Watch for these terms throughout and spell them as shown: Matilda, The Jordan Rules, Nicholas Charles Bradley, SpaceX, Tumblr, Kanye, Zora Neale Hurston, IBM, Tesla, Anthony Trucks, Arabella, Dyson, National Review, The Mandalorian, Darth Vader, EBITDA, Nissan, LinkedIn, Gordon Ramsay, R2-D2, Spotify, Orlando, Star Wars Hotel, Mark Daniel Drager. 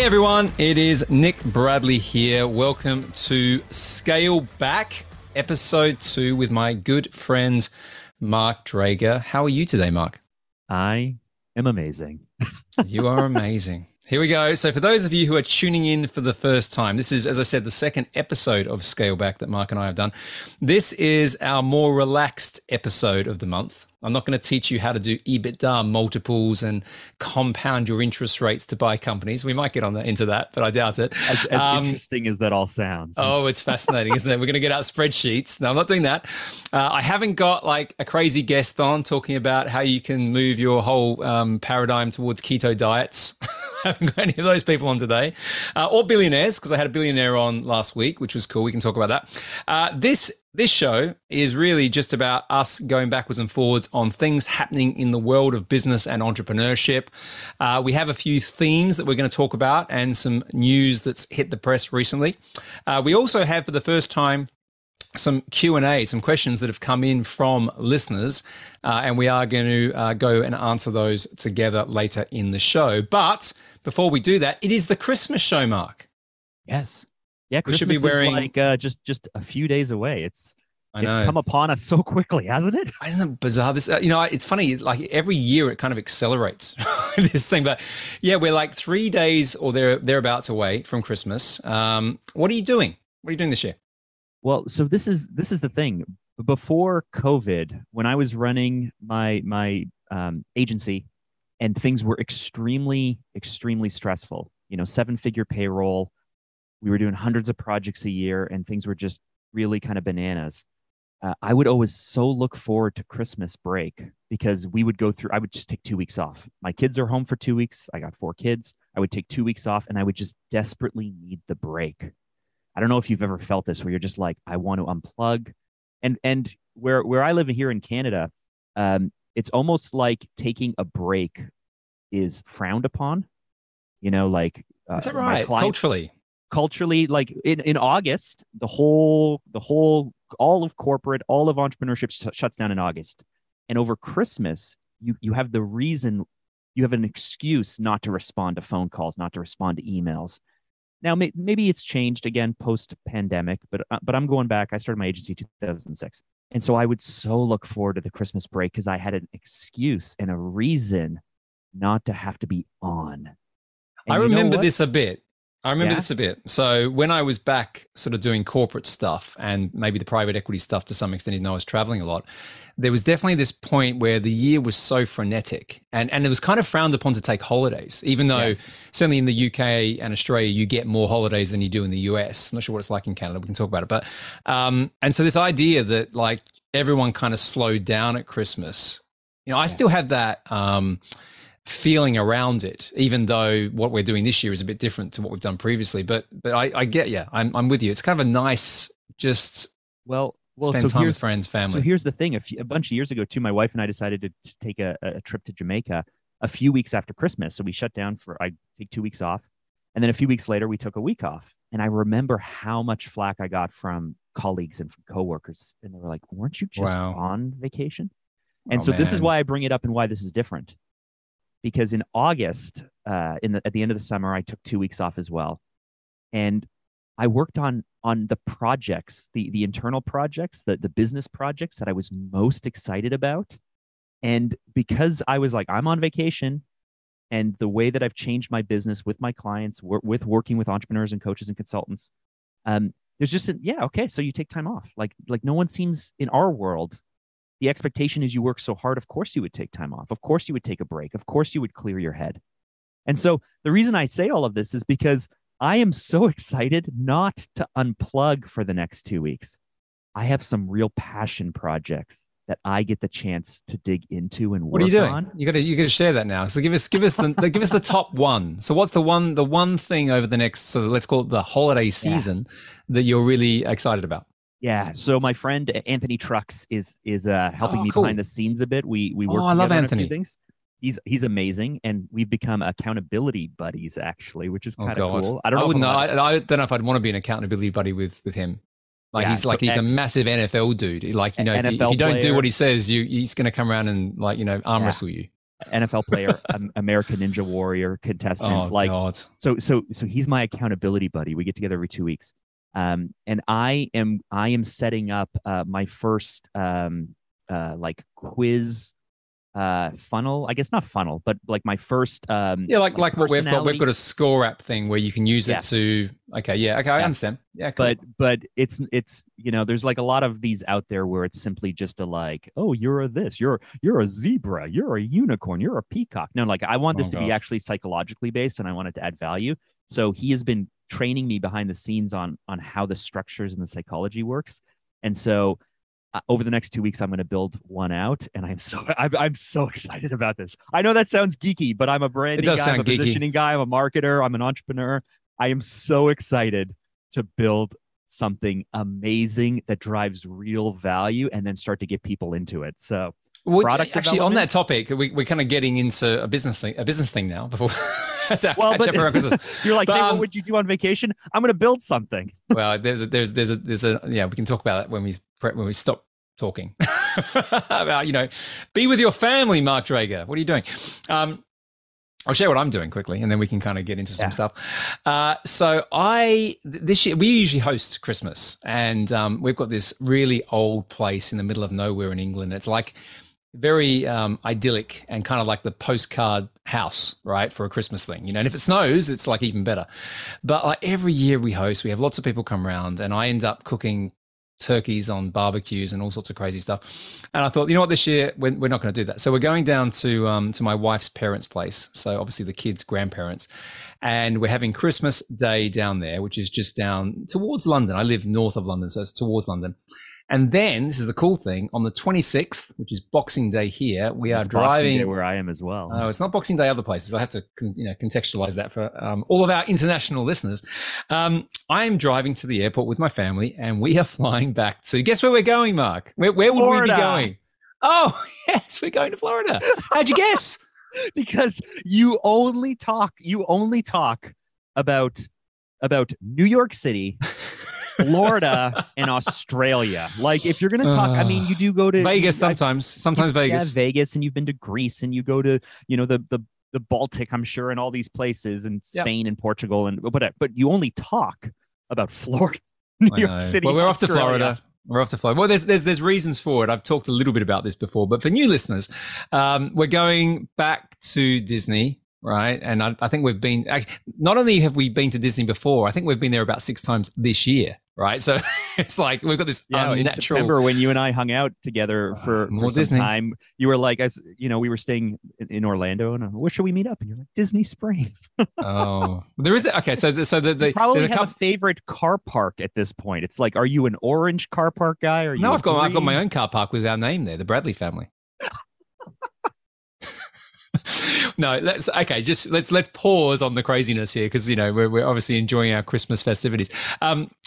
Hey everyone, it is Nick Bradley here. Welcome to Scale Back, episode 2 with my good friend Mark Drager. How are you today, Mark? I am amazing. You are amazing. Here we go. So for those of you who are tuning in for the first time, this is, as I said, the second episode of Scale Back that Mark and I have done. This is our more relaxed episode of the month. I'm not going to teach you how to do EBITDA multiples and compound your interest rates to buy companies. We might get on that, into that, but I doubt it. As interesting as that all sounds. Oh, it's fascinating, isn't it? We're going to get out spreadsheets. No, I'm not doing that. I haven't got like a crazy guest on talking about how you can move your whole paradigm towards keto diets. I haven't got any of those people on today. Or billionaires, because I had a billionaire on last week, which was cool. We can talk about that. This show is really just about us going backwards and forwards on things happening in the world of business and entrepreneurship. We have a few themes that we're going to talk about and some news that's hit the press recently. We also have, for the first time, some Q&A, some questions that have come in from listeners, and we are going to go and answer those together later in the show. But before we do that, it is the Christmas show, Mark. Yes. Yeah, Christmas we should be wearing, is like just a few days away. It's come upon us so quickly, hasn't it? Isn't it bizarre? This, you know, it's funny, like every year it kind of accelerates this thing. But yeah, we're like 3 days or thereabouts away from Christmas. What are you doing? What are you doing this year? Well, so this is the thing. Before COVID, when I was running my agency, and things were extremely stressful. You know, 7-figure payroll. We were doing hundreds of projects a year, and things were just really kind of bananas. I would always so look forward to Christmas break because I would just take 2 weeks off. My kids are home for 2 weeks. I got 4 kids. I would take 2 weeks off, and I would just desperately need the break. I don't know if you've ever felt this, where you're just like, I want to unplug. And where I live here in Canada, it's almost like taking a break is frowned upon. You know, like is that right? Culturally, like in August, all of corporate, all of entrepreneurship shuts down in August. And over Christmas, you have the reason, you have an excuse not to respond to phone calls, not to respond to emails. Now, maybe it's changed again post-pandemic, but I'm going back. I started my agency in 2006. And so I would so look forward to the Christmas break because I had an excuse and a reason not to have to be on. And I remember this a bit. So when I was back sort of doing corporate stuff and maybe the private equity stuff to some extent, even though I was traveling a lot, there was definitely this point where the year was so frenetic and it was kind of frowned upon to take holidays, even though certainly in the UK and Australia, you get more holidays than you do in the US. I'm not sure what it's like in Canada. We can talk about it. But and so this idea that like everyone kind of slowed down at Christmas, you know, I still had that feeling around it, even though what we're doing this year is a bit different to what we've done previously. But I get, I'm with you. It's kind of a nice, just spend time with friends, family. So here's the thing. A bunch of years ago too, my wife and I decided to take a trip to Jamaica a few weeks after Christmas. So we shut down I take 2 weeks off. And then a few weeks later, we took a week off. And I remember how much flack I got from colleagues and from coworkers. And they were like, weren't you just on vacation? And so this is why I bring it up and why this is different. Because in August, at the end of the summer, I took 2 weeks off as well. And I worked on the projects, the internal projects, the business projects that I was most excited about. And because I was like, I'm on vacation, and the way that I've changed my business with my clients, with working with entrepreneurs and coaches and consultants, there's just so you take time off. Like no one seems in our world. The expectation is you work so hard, of course you would take time off. Of course you would take a break. Of course you would clear your head. And so the reason I say all of this is because I am so excited not to unplug for the next 2 weeks. I have some real passion projects that I get the chance to dig into and work on. What are you doing? You gotta share that now. So give us the top one. So what's the one thing over the next, so let's call it the holiday season, that you're really excited about? Yeah, so my friend Anthony Trucks is helping me behind the scenes a bit. We work together on a few things. He's amazing, and we've become accountability buddies actually, which is kind of cool. I don't know if I'd want to be an accountability buddy with him. Like he's a massive NFL dude. Like, you know, if you don't do what he says, he's going to come around and like, you know, arm wrestle you. NFL player, American Ninja Warrior contestant. Oh, like, God. So he's my accountability buddy. We get together every 2 weeks. And I am setting up my first like quiz funnel. I guess not funnel, but like my first like we've got a score app thing where you can use it to I understand. Yeah, cool. But it's you know, there's like a lot of these out there where it's simply just a like, oh, you're a this, you're a zebra, you're a unicorn, you're a peacock. No, like I want this to be actually psychologically based, and I want it to add value. So he has been training me behind the scenes on how the structures and the psychology works. And so over the next 2 weeks, I'm going to build one out, and I'm so excited about this. I know that sounds geeky, but I'm a branding guy, I'm a positioning guy, I'm a marketer, I'm an entrepreneur. I am so excited to build something amazing that drives real value, and then start to get people into it. So, actually, on that topic, we're kind of getting into a business thing now. Before. You're like, hey, what would you do on vacation? I'm going to build something. Well, there's a yeah. We can talk about that when we stop talking about be with your family, Mark Drager. What are you doing? I'll share what I'm doing quickly, and then we can kind of get into some stuff. So this year we usually host Christmas, and we've got this really old place in the middle of nowhere in England. It's like very idyllic and kind of like the postcard house, right, for a Christmas thing, and if it snows, it's like even better. But like every year we host, we have lots of people come around, and I end up cooking turkeys on barbecues and all sorts of crazy stuff. And I thought, you know what, this year we're not going to do that. So we're going down to my wife's parents' place, so obviously the kids' grandparents, and we're having Christmas Day down there, which is just down towards London. I live north of London, so it's towards London. And then this is the cool thing. On the 26th, which is Boxing Day here, it's driving. Boxing Day where I am as well. No, it's not Boxing Day other places. I have to contextualize that for all of our international listeners. I am driving to the airport with my family, and we are flying back to. Guess where we're going, Mark? Where would Florida. We be going? Oh yes, we're going to Florida. How'd you guess? Because you only talk about New York City. Florida and Australia. Like, if you're going to talk, you do go to Vegas sometimes. Sometimes Vegas. Yeah, Vegas, and you've been to Greece, and you go to, the Baltic, I'm sure, and all these places, and Spain and Portugal, and but you only talk about Florida, New York City. Well, we're Australia. Off to Florida. We're off to Florida. Well, there's reasons for it. I've talked a little bit about this before, but for new listeners, we're going back to Disney. Right. And I think we've been, not only have we been to Disney before, I think we've been there about 6 times this year. Right. So it's like we've got this unnatural. In September, when you and I hung out together for some time, you were like, we were staying in Orlando, and I'm like, where should we meet up? And you're like, Disney Springs. Oh, there is. Okay. So you probably have a favorite car park at this point. It's like, are you an orange car park guy? Or no, I've got my own car park with our name there, the Bradley family. No, let's pause on the craziness here, because we're obviously enjoying our Christmas festivities.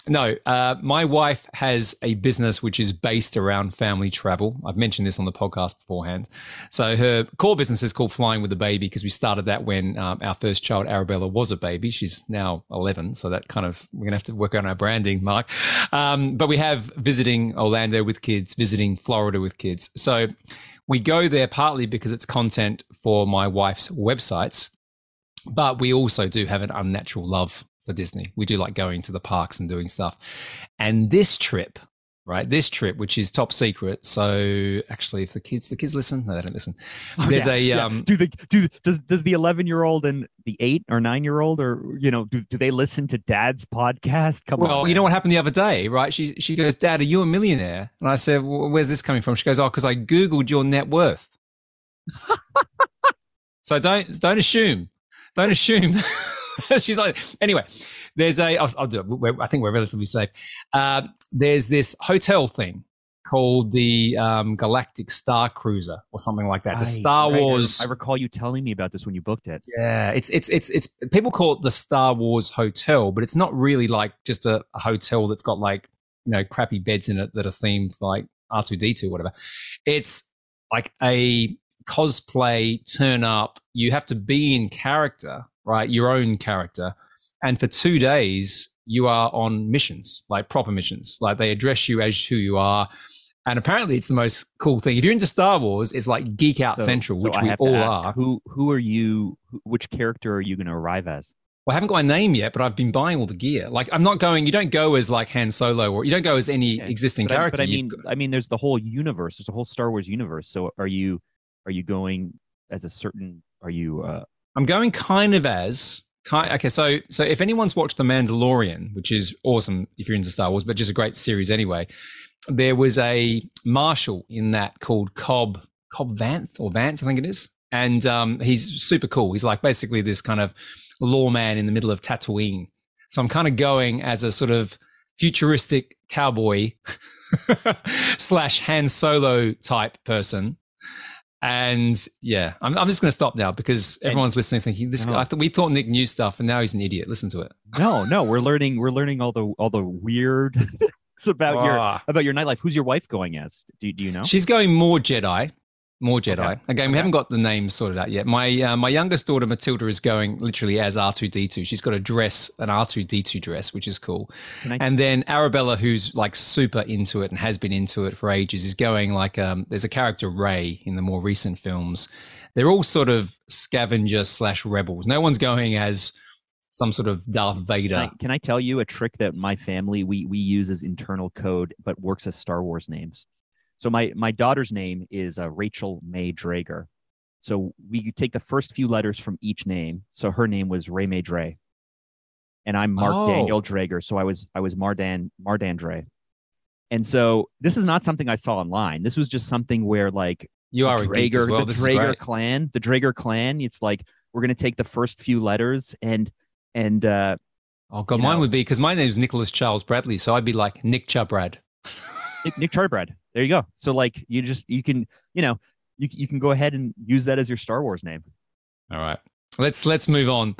My wife has a business which is based around family travel. I've mentioned this on the podcast beforehand. So her core business is called Flying with the Baby, because we started that when our first child Arabella was a baby. She's now 11, so that kind of, we're gonna have to work on our branding, Mark. But we have visiting Orlando with kids, visiting Florida with kids. So we go there partly because it's content for my wife's websites, but we also do have an unnatural love for Disney. We do like going to the parks and doing stuff. And this trip, which is top secret. So actually, if the kids listen, no, they don't listen. Oh, there's does the 11-year-old and the 8 or 9-year-old do they listen to Dad's podcast? Come on. Well, you know what happened the other day, right? She goes, Dad, are you a millionaire? And I said, well, where's this coming from? She goes, oh, because I Googled your net worth. So don't assume. Don't assume. She's like, anyway, I'll do it. I think we're relatively safe. There's this hotel thing called the Galactic Star Cruiser or something like that. It's a Star Wars. I recall you telling me about this when you booked it. Yeah, it's people call it the Star Wars Hotel, but it's not really like just a hotel that's got like crappy beds in it that are themed like R2-D2 or whatever. It's like a cosplay turn up. You have to be in character. Right, your own character, and for 2 days you are on missions, like proper missions. Like they address you as who you are. And apparently it's the most cool thing. If you're into Star Wars, it's like geek out central, which we all are. Who are you? Which character are you going to arrive as? Well, I haven't got a name yet, but I've been buying all the gear. Like, I'm not going, you don't go as like Han Solo, or you don't go as any existing character. But I mean, there's the whole universe. There's a whole Star Wars universe. So are you going as a certain, I'm going kind of as, okay. So if anyone's watched The Mandalorian, which is awesome if you're into Star Wars, but just a great series anyway, there was a marshal in that called Cobb Vanth or Vance, I think it is. And he's super cool. He's like basically this kind of lawman in the middle of Tatooine. So I'm kind of going as a sort of futuristic cowboy / Han Solo type person. And yeah, I'm just going to stop now because everyone's listening thinking this guy, we thought Nick knew stuff and now he's an idiot. Listen to it. No, we're learning all the weird things about your nightlife. Who's your wife going as? Do you know? She's going more Jedi. Okay. Again, we haven't got the name sorted out yet. My youngest daughter, Matilda, is going literally as R2-D2. She's got a dress, an R2-D2 dress, which is cool. And then Arabella, who's like super into it and has been into it for ages, is going like, there's a character, Rey, in the more recent films. They're all sort of scavengers / rebels. No one's going as some sort of Darth Vader. Can I tell you a trick that my family, we use as internal code, but works as Star Wars names? So my daughter's name is Rachel May Drager. So we take the first few letters from each name. So her name was Ray May Dre, and I'm Mark Daniel Drager. So I was Mardan Dre. And so this is not something I saw online. This was just something where like the Drager clan. It's like we're gonna take the first few letters and oh god, mine would be because my name is Nicholas Charles Bradley, so I'd be like Nick Chubrad. Nick Charbrad. There you go. So like you can go ahead and use that as your Star Wars name. All right. Let's move on.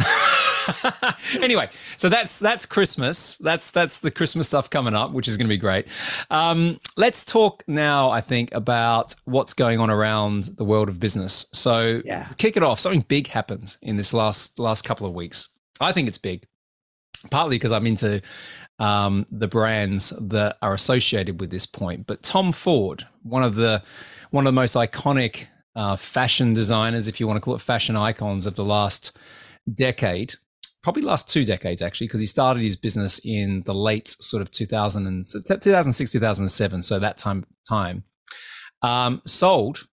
Anyway, so that's Christmas. That's the Christmas stuff coming up, which is going to be great. Let's talk now, I think, about what's going on around the world of business. So kick it off. Something big happened in this last couple of weeks. I think it's big. Partly because I'm into the brands that are associated with this point, but Tom Ford, one of the most iconic fashion designers, if you want to call it fashion icons of the last decade, probably last 2 decades actually, because he started his business in the late sort of 2006, 2007, so that time, sold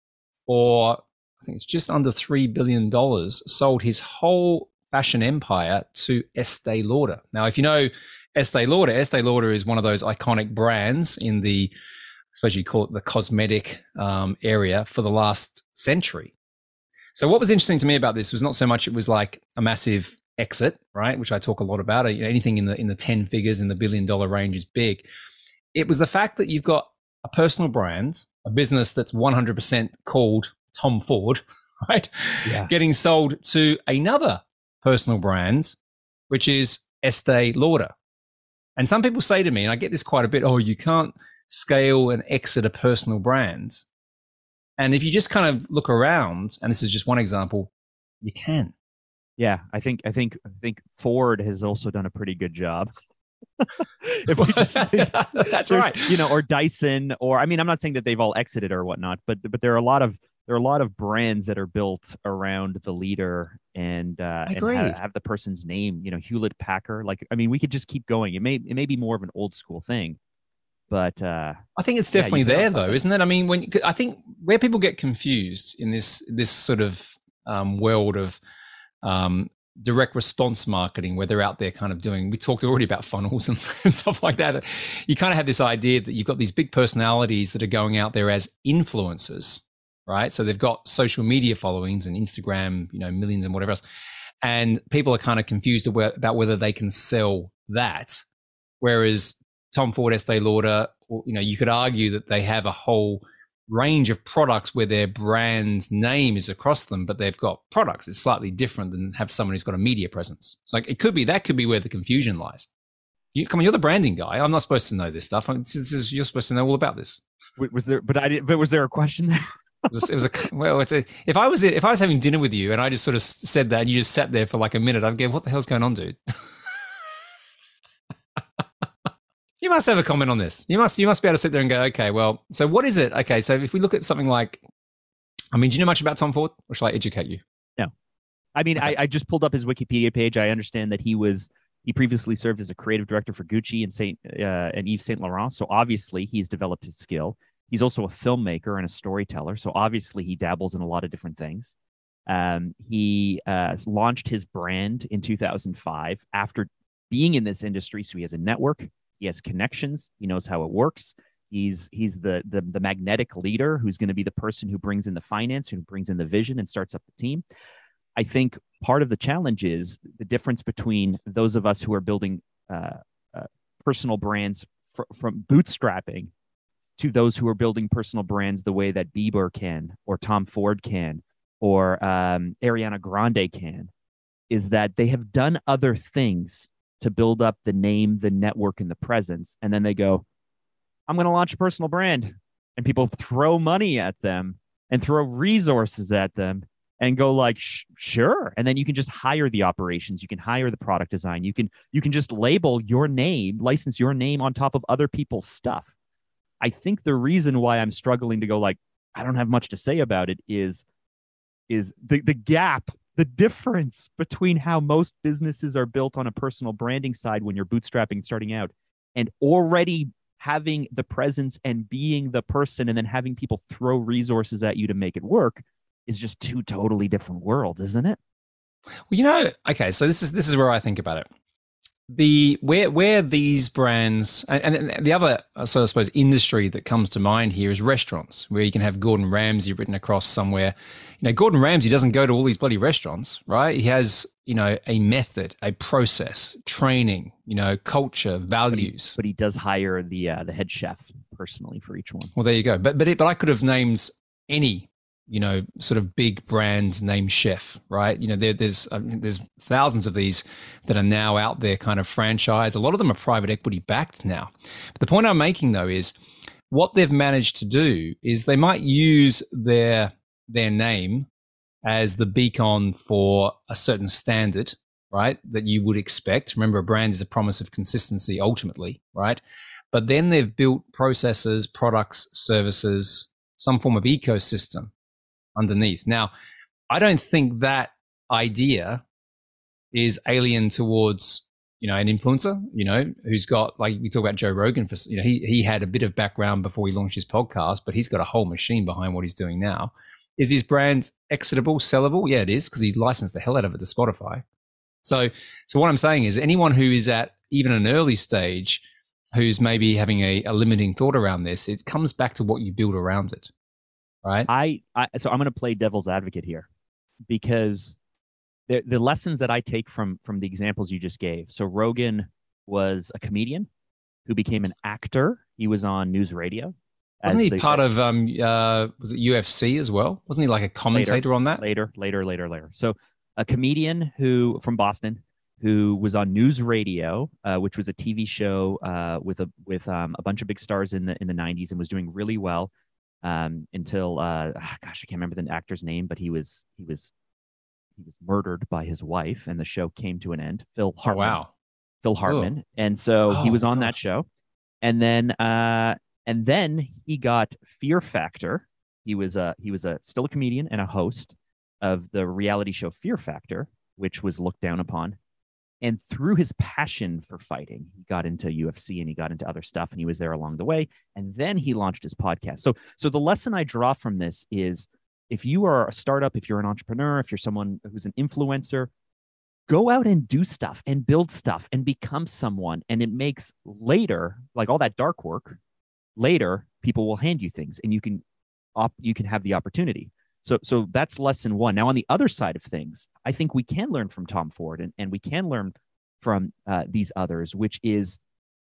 for I think it's just under $3 billion. Sold his whole fashion empire to Estée Lauder. Now, if you know Estée Lauder is one of those iconic brands in the, I suppose you call it the cosmetic area for the last century. So what was interesting to me about this was not so much it was like a massive exit, right, which I talk a lot about. Anything in the 10 figures, in the billion-dollar range is big. It was the fact that you've got a personal brand, a business that's 100% called Tom Ford, right, getting sold to another personal brand, which is Estée Lauder. And some people say to me, and I get this quite a bit, oh, you can't scale and exit a personal brand. And if you just kind of look around, and this is just one example, you can. Yeah, I think Ford has also done a pretty good job. If we just think, that's right. You know, or Dyson, or I mean, I'm not saying that they've all exited or whatnot, but there are a lot of brands that are built around the leader and have the person's name, you know, Hewlett Packard. Like, I mean, we could just keep going. It may be more of an old school thing, but I think it's definitely there though, isn't it? I mean, I think where people get confused in this sort of world of direct response marketing, where they're out there kind of doing, we talked already about funnels and stuff like that. You kind of have this idea that you've got these big personalities that are going out there as influencers. Right, so they've got social media followings and Instagram, you know, millions and whatever else, and people are kind of confused about whether they can sell that. Whereas Tom Ford, Estée Lauder, you know, you could argue that they have a whole range of products where their brand name is across them, but they've got products. It's slightly different than have someone who's got a media presence. So like, that could be where the confusion lies. Come on, you're the branding guy. I'm not supposed to know this stuff. You're supposed to know all about this. Was there a question there? If I was having dinner with you and I just sort of said that and you just sat there for like a minute, I'd go, what the hell's going on, dude? You must have a comment on this. You must be able to sit there and go, okay, well, so what is it? Okay, so if we look at something like, I mean, do you know much about Tom Ford, or shall I educate you? No. I mean, okay. I just pulled up his Wikipedia page. I understand that he previously served as a creative director for Gucci and Yves Saint Laurent. So obviously he's developed his skill. He's also a filmmaker and a storyteller. So obviously he dabbles in a lot of different things. He launched his brand in 2005 after being in this industry. So he has a network. He has connections. He knows how it works. He's the magnetic leader who's going to be the person who brings in the finance, who brings in the vision and starts up the team. I think part of the challenge is the difference between those of us who are building personal brands from bootstrapping to those who are building personal brands the way that Bieber can, or Tom Ford can, or Ariana Grande can, is that they have done other things to build up the name, the network, and the presence. And then they go, I'm going to launch a personal brand. And people throw money at them and throw resources at them and go like, sure. And then you can just hire the operations. You can hire the product design. You can just label your name, license your name on top of other people's stuff. I think the reason why I'm struggling to go like, I don't have much to say about it is the gap, the difference between how most businesses are built on a personal branding side when you're bootstrapping, starting out, and already having the presence and being the person, and then having people throw resources at you to make it work, is just two totally different worlds, isn't it? Well, you know, okay, so this is where I think about it. Where these brands, and the other, so I suppose, industry that comes to mind here is restaurants, where you can have Gordon Ramsay written across somewhere. You know, Gordon Ramsay doesn't go to all these bloody restaurants, right? He has, you know, a method, a process, training, you know, culture, values. But he does hire the head chef personally for each one. Well, there you go. But I could have named any, you know, sort of big brand name chef, right? You know, there's thousands of these that are now out there, kind of franchise. A lot of them are private equity backed now. But the point I'm making though is, what they've managed to do is they might use their name as the beacon for a certain standard, right? That you would expect. Remember, a brand is a promise of consistency ultimately, right? But then they've built processes, products, services, some form of ecosystem underneath. Now, I don't think that idea is alien towards, you know, an influencer, you know, who's got, like we talk about Joe Rogan, for, you know, he had a bit of background before he launched his podcast, but he's got a whole machine behind what he's doing now. Is his brand exitable, sellable? Yeah, it is, because he licensed the hell out of it to Spotify. So what I'm saying is, anyone who is at even an early stage, who's maybe having a limiting thought around this, it comes back to what you build around it. Right. So I'm going to play devil's advocate here, because the lessons that I take from the examples you just gave. So Rogan was a comedian who became an actor. He was on News Radio. Wasn't he part of was it UFC as well? Wasn't he like a commentator on that? Later. So a comedian who from Boston who was on News Radio, which was a TV show with a bunch of big stars in the 90s, and was doing really well. Until gosh, I can't remember the actor's name, but he was murdered by his wife, and the show came to an end. Phil Hartman. Oh, wow. Phil Hartman. Oh. And so he was on that show, and then he got Fear Factor. He was still a comedian and a host of the reality show Fear Factor, which was looked down upon. And through his passion for fighting, he got into UFC and he got into other stuff, and he was there along the way. And then he launched his podcast. So the lesson I draw from this is, if you are a startup, if you're an entrepreneur, if you're someone who's an influencer, go out and do stuff and build stuff and become someone. And it makes later, like all that dark work, later people will hand you things and you can have the opportunity. So that's lesson one. Now, on the other side of things, I think we can learn from Tom Ford and we can learn from these others, which is,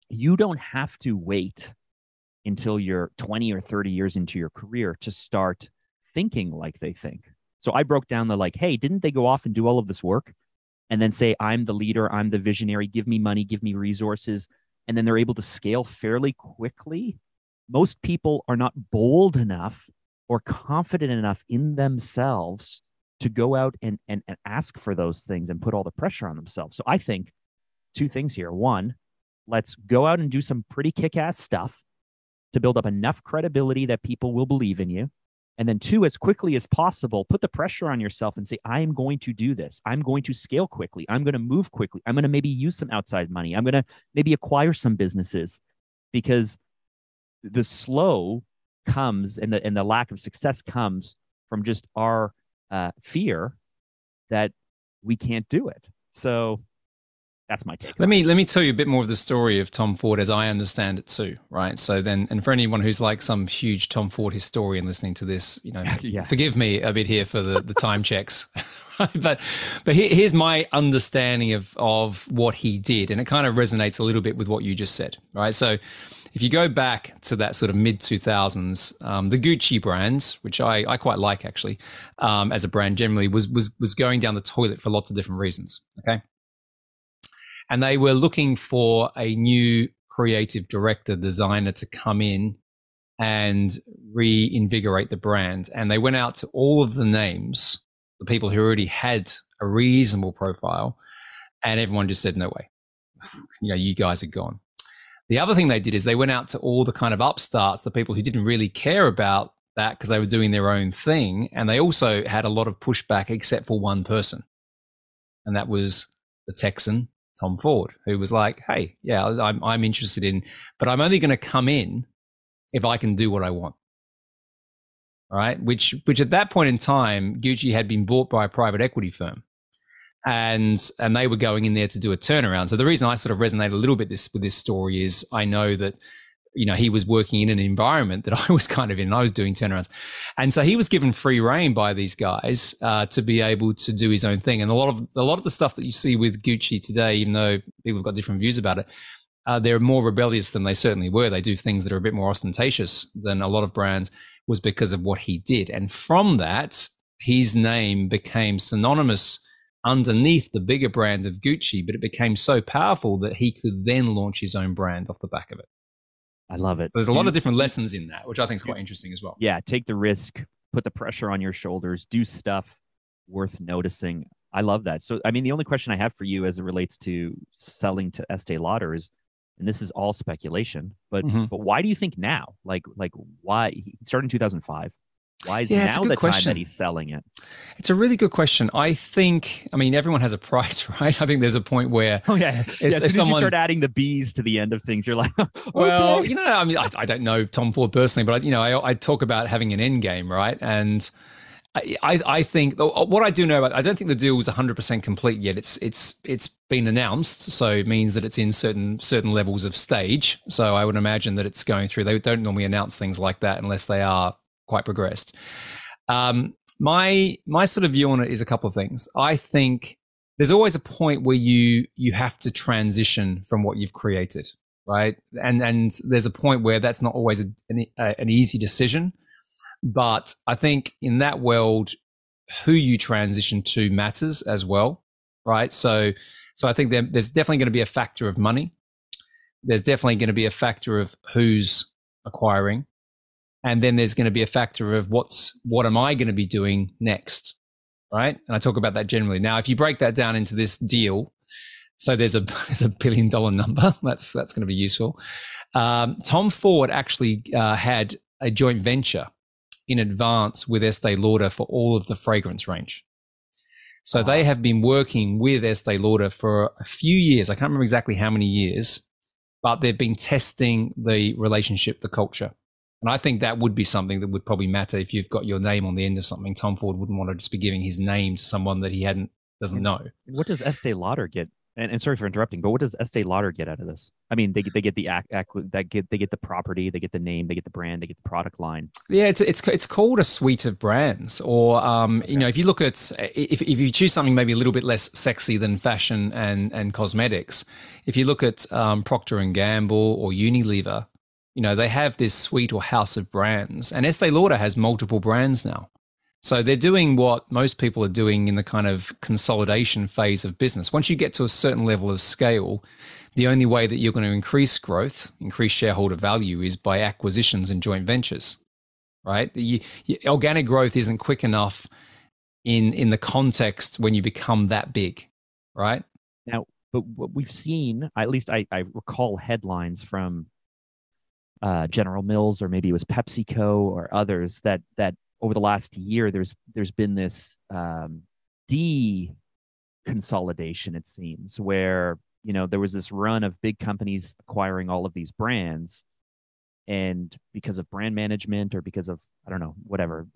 you don't have to wait until you're 20 or 30 years into your career to start thinking like they think. So I broke down the like, hey, didn't they go off and do all of this work and then say, I'm the leader, I'm the visionary, give me money, give me resources, and then they're able to scale fairly quickly? Most people are not bold enough or confident enough in themselves to go out and ask for those things and put all the pressure on themselves. So I think two things here. One, Let's go out and do some pretty kick-ass stuff to build up enough credibility that people will believe in you. And then two, as quickly as possible, put the pressure on yourself and say, I am going to do this. I'm going to scale quickly. I'm going to move quickly. I'm going to maybe use some outside money. I'm going to maybe acquire some businesses, because the slow comes and the lack of success comes from just our fear that we can't do it. So that's my take. Let me tell you a bit more of the story of Tom Ford as I understand it too, right? So then, and for anyone who's like some huge Tom Ford historian listening to this, you know, forgive me a bit here for the time checks. But here's my understanding of what he did. And it kind of resonates a little bit with what you just said, right? So if you go back to that sort of mid-2000s, the Gucci brands, which I quite like actually, as a brand generally, was going down the toilet for lots of different reasons, okay? And they were looking for a new creative director, designer to come in and reinvigorate the brand. And they went out to all of the names, the people who already had a reasonable profile, and everyone just said, no way, you know, you guys are gone. The other thing they did is they went out to all the kind of upstarts, the people who didn't really care about that because they were doing their own thing. And they also had a lot of pushback except for one person. And that was the Texan, Tom Ford, who was like, hey, yeah, I'm interested in, but I'm only going to come in if I can do what I want. All right. Which at that point in time, Gucci had been bought by a private equity firm, and they were going in there to do a turnaround. So the reason I sort of resonate a little bit with this story is I know that, you know, he was working in an environment that I was kind of in, and I was doing turnarounds. And so he was given free rein by these guys to be able to do his own thing. And a lot of the stuff that you see with Gucci today, even though people have got different views about it, they're more rebellious than they certainly were. They do things that are a bit more ostentatious than a lot of brands, was because of what he did. And from that, his name became synonymous underneath the bigger brand of Gucci, but it became so powerful that he could then launch his own brand off the back of it. I love it. So there's a lot of different lessons in that, which I think is quite interesting as well. Yeah, take the risk, put the pressure on your shoulders, do stuff worth noticing. I love that. So, I mean, the only question I have for you as it relates to selling to Estée Lauder is, and this is all speculation, but why do you think now? Like why? He started in 2005. Why is now the time that he's selling it? It's a really good question. I think, I mean, everyone has a price, right? I think there's a point where as soon as you start adding the B's to the end of things, you're like, okay. Well, you know, I mean, I don't know Tom Ford personally, but I talk about having an end game, right? And I think what I do know about, I don't think the deal was 100% complete yet. It's been announced, so it means that it's in certain levels of stage. So I would imagine that it's going through. They don't normally announce things like that unless they are quite progressed. My sort of view on it is a couple of things. I think there's always a point where you have to transition from what you've created, right? And there's a point where that's not always an easy decision. But I think in that world, who you transition to matters as well, right? So I think there's definitely going to be a factor of money. There's definitely going to be a factor of who's acquiring. And then there's going to be a factor of what am I going to be doing next, right? And I talk about that generally. Now, if you break that down into this deal, so there's a $1 billion number. That's going to be useful. Tom Ford actually had a joint venture in advance with Estée Lauder for all of the fragrance range. So they have been working with Estée Lauder for a few years. I can't remember exactly how many years, but they've been testing the relationship, the culture. And I think that would be something that would probably matter if you've got your name on the end of something. Tom Ford wouldn't want to just be giving his name to someone that he doesn't know. What does Estée Lauder get? And sorry for interrupting, but what does Estée Lauder get out of this? I mean, they get the property, they get the name, they get the brand, they get the product line. Yeah, it's called a suite of brands. Or you know, if you look at if you choose something maybe a little bit less sexy than fashion and cosmetics, if you look at Procter and Gamble or Unilever, you know, they have this suite or house of brands, and Estée Lauder has multiple brands now. So they're doing what most people are doing in the kind of consolidation phase of business. Once you get to a certain level of scale, the only way that you're going to increase growth, increase shareholder value is by acquisitions and joint ventures, right? Organic growth isn't quick enough in the context when you become that big, right? Now, But what we've seen, at least I recall headlines from General Mills, or maybe it was PepsiCo or others, that over the last year, there's been this deconsolidation, it seems, where, you know, there was this run of big companies acquiring all of these brands. And because of brand management, or because of, I don't know, whatever,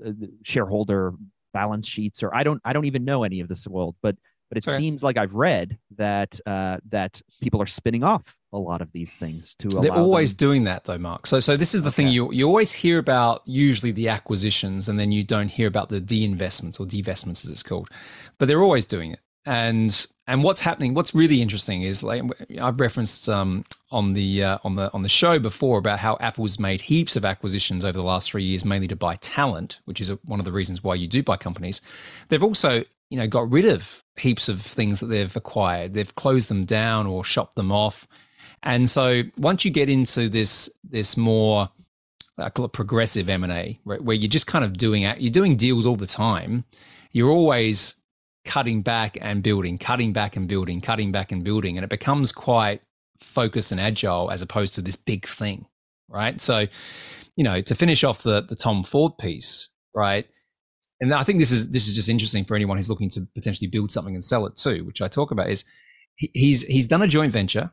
shareholder balance sheets, or I don't even know any of this world, but it Sorry. Seems like I've read that that people are spinning off a lot of these things to allow. They're always doing that, though, Mark. So this is the thing you always hear about, usually the acquisitions, and then you don't hear about the de-investments, or divestments as it's called. But they're always doing it. And what's happening? What's really interesting is, like, I've referenced on the show before about how Apple's made heaps of acquisitions over the last 3 years, mainly to buy talent, which is one of the reasons why you do buy companies. They've also, you know, got rid of heaps of things that they've acquired. They've closed them down or shopped them off. And so once you get into this more, I call it progressive M&A, right, where you're just kind of doing deals all the time, you're always cutting back and building, cutting back and building, cutting back and building. And it becomes quite focused and agile as opposed to this big thing, right? So, you know, to finish off the Tom Ford piece, right? And I think this is just interesting for anyone who's looking to potentially build something and sell it too, which I talk about, is he's done a joint venture,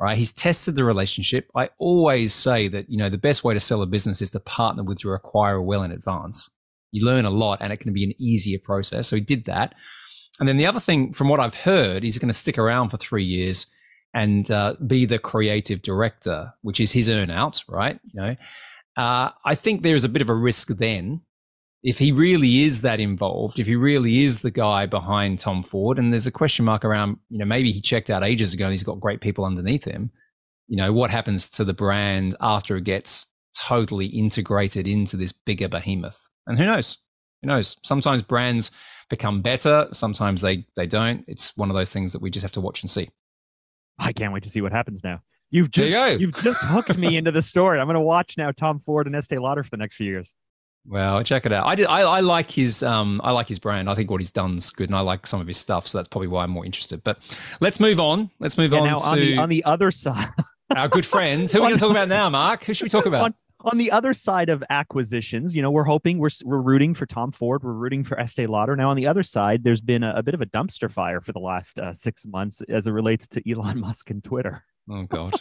right? He's tested the relationship. I always say that, you know, the best way to sell a business is to partner with your acquirer well in advance. You learn a lot and it can be an easier process. So he did that. And then the other thing, from what I've heard, he's going to stick around for 3 years and be the creative director, which is his earn out, right? You know, I think there is a bit of a risk then. If he really is that involved, if he really is the guy behind Tom Ford, and there's a question mark around, you know, maybe he checked out ages ago and he's got great people underneath him. You know, what happens to the brand after it gets totally integrated into this bigger behemoth? And who knows? Who knows? Sometimes brands become better. Sometimes they don't. It's one of those things that we just have to watch and see. I can't wait to see what happens now. You've just hooked me into the story. I'm going to watch now Tom Ford and Estée Lauder for the next few years. Well, check it out. I like his brand. I think what he's done's good, and I like some of his stuff. So that's probably why I'm more interested. But let's move on. Let's move on now to on the other side. Our good friends. Who are we going to talk about now, Mark? Who should we talk about? On the other side of acquisitions, you know, we're rooting for Tom Ford. We're rooting for Estée Lauder. Now, on the other side, there's been a bit of a dumpster fire for the last 6 months as it relates to Elon Musk and Twitter. Oh, God.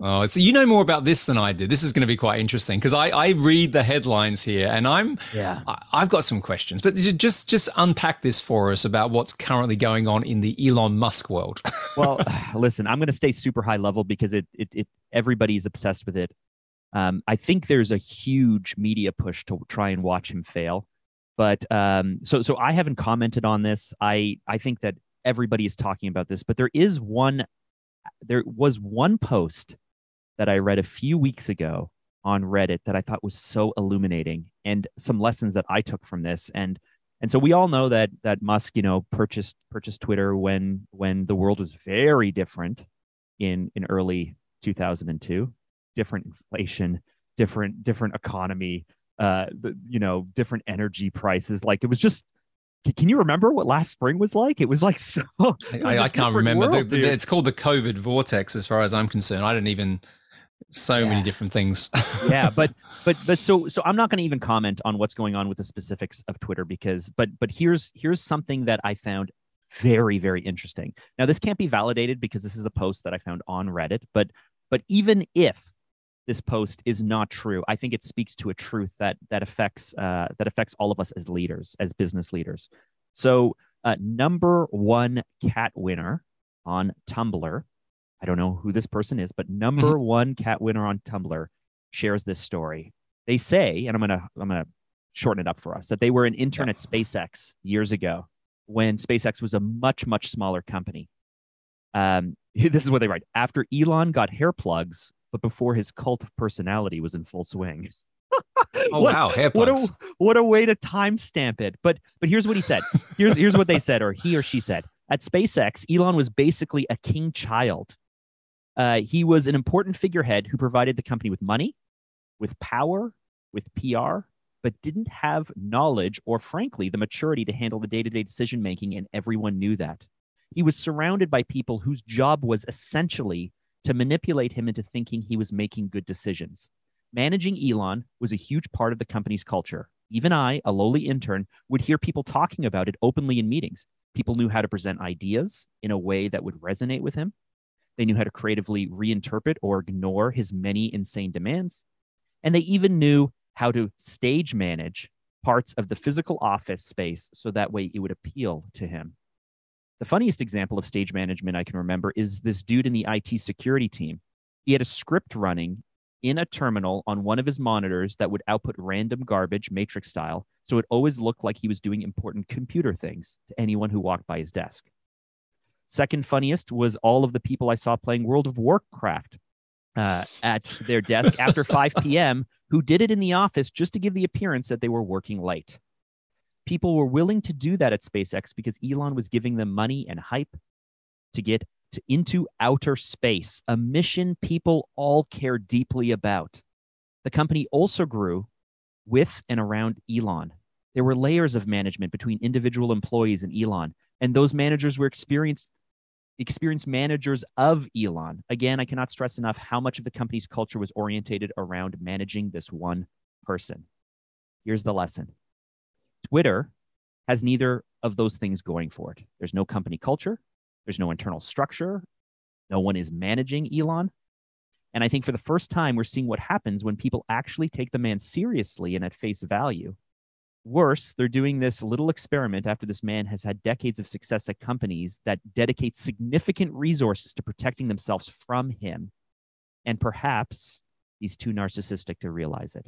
Oh, so you know more about this than I do. This is going to be quite interesting because I read the headlines here, and I've got some questions. But just unpack this for us about what's currently going on in the Elon Musk world. Well, listen, I'm going to stay super high level because it everybody's obsessed with it. I think there's a huge media push to try and watch him fail. But so I haven't commented on this. I think that everybody is talking about this, but there was one post that I read a few weeks ago on Reddit that I thought was so illuminating, and some lessons that I took from this. And so we all know that Musk, you know, purchased Twitter when the world was very different in early 2002, different inflation, different economy, you know, different energy prices. Like, it was just, can you remember what last spring was like? It was like so. I can't remember. It's called the COVID vortex, as far as I'm concerned. I didn't even. So many different things. Yeah, but so I'm not going to even comment on what's going on with the specifics of Twitter because. But here's something that I found very, very interesting. Now, this can't be validated because this is a post that I found on Reddit. But even if this post is not true, I think it speaks to a truth that affects all of us as leaders, as business leaders. So number one cat winner on Tumblr, I don't know who this person is, but number one cat winner on Tumblr shares this story. They say, and I'm gonna shorten it up for us, that they were an intern at SpaceX years ago when SpaceX was a much, much smaller company. This is what they write. After Elon got hair plugs, but before his cult of personality was in full swing. Oh, wow. Hair plugs. What a way to timestamp it. But here's what he said. Here's what they said, or he or she said. At SpaceX, Elon was basically a king child. He was an important figurehead who provided the company with money, with power, with PR, but didn't have knowledge or, frankly, the maturity to handle the day-to-day decision-making, and everyone knew that. He was surrounded by people whose job was essentially to manipulate him into thinking he was making good decisions. Managing Elon was a huge part of the company's culture. Even I, a lowly intern, would hear people talking about it openly in meetings. People knew how to present ideas in a way that would resonate with him. They knew how to creatively reinterpret or ignore his many insane demands. And they even knew how to stage manage parts of the physical office space so that way it would appeal to him. The funniest example of stage management I can remember is this dude in the IT security team. He had a script running in a terminal on one of his monitors that would output random garbage matrix style, so it always looked like he was doing important computer things to anyone who walked by his desk. Second funniest was all of the people I saw playing World of Warcraft at their desk after 5 p.m. who did it in the office just to give the appearance that they were working late. People were willing to do that at SpaceX because Elon was giving them money and hype to get into outer space, a mission people all care deeply about. The company also grew with and around Elon. There were layers of management between individual employees and Elon, and those managers were experienced managers of Elon. Again, I cannot stress enough how much of the company's culture was orientated around managing this one person. Here's the lesson. Twitter has neither of those things going for it. There's no company culture. There's no internal structure. No one is managing Elon. And I think for the first time, we're seeing what happens when people actually take the man seriously and at face value. Worse, they're doing this little experiment after this man has had decades of success at companies that dedicate significant resources to protecting themselves from him. And perhaps he's too narcissistic to realize it.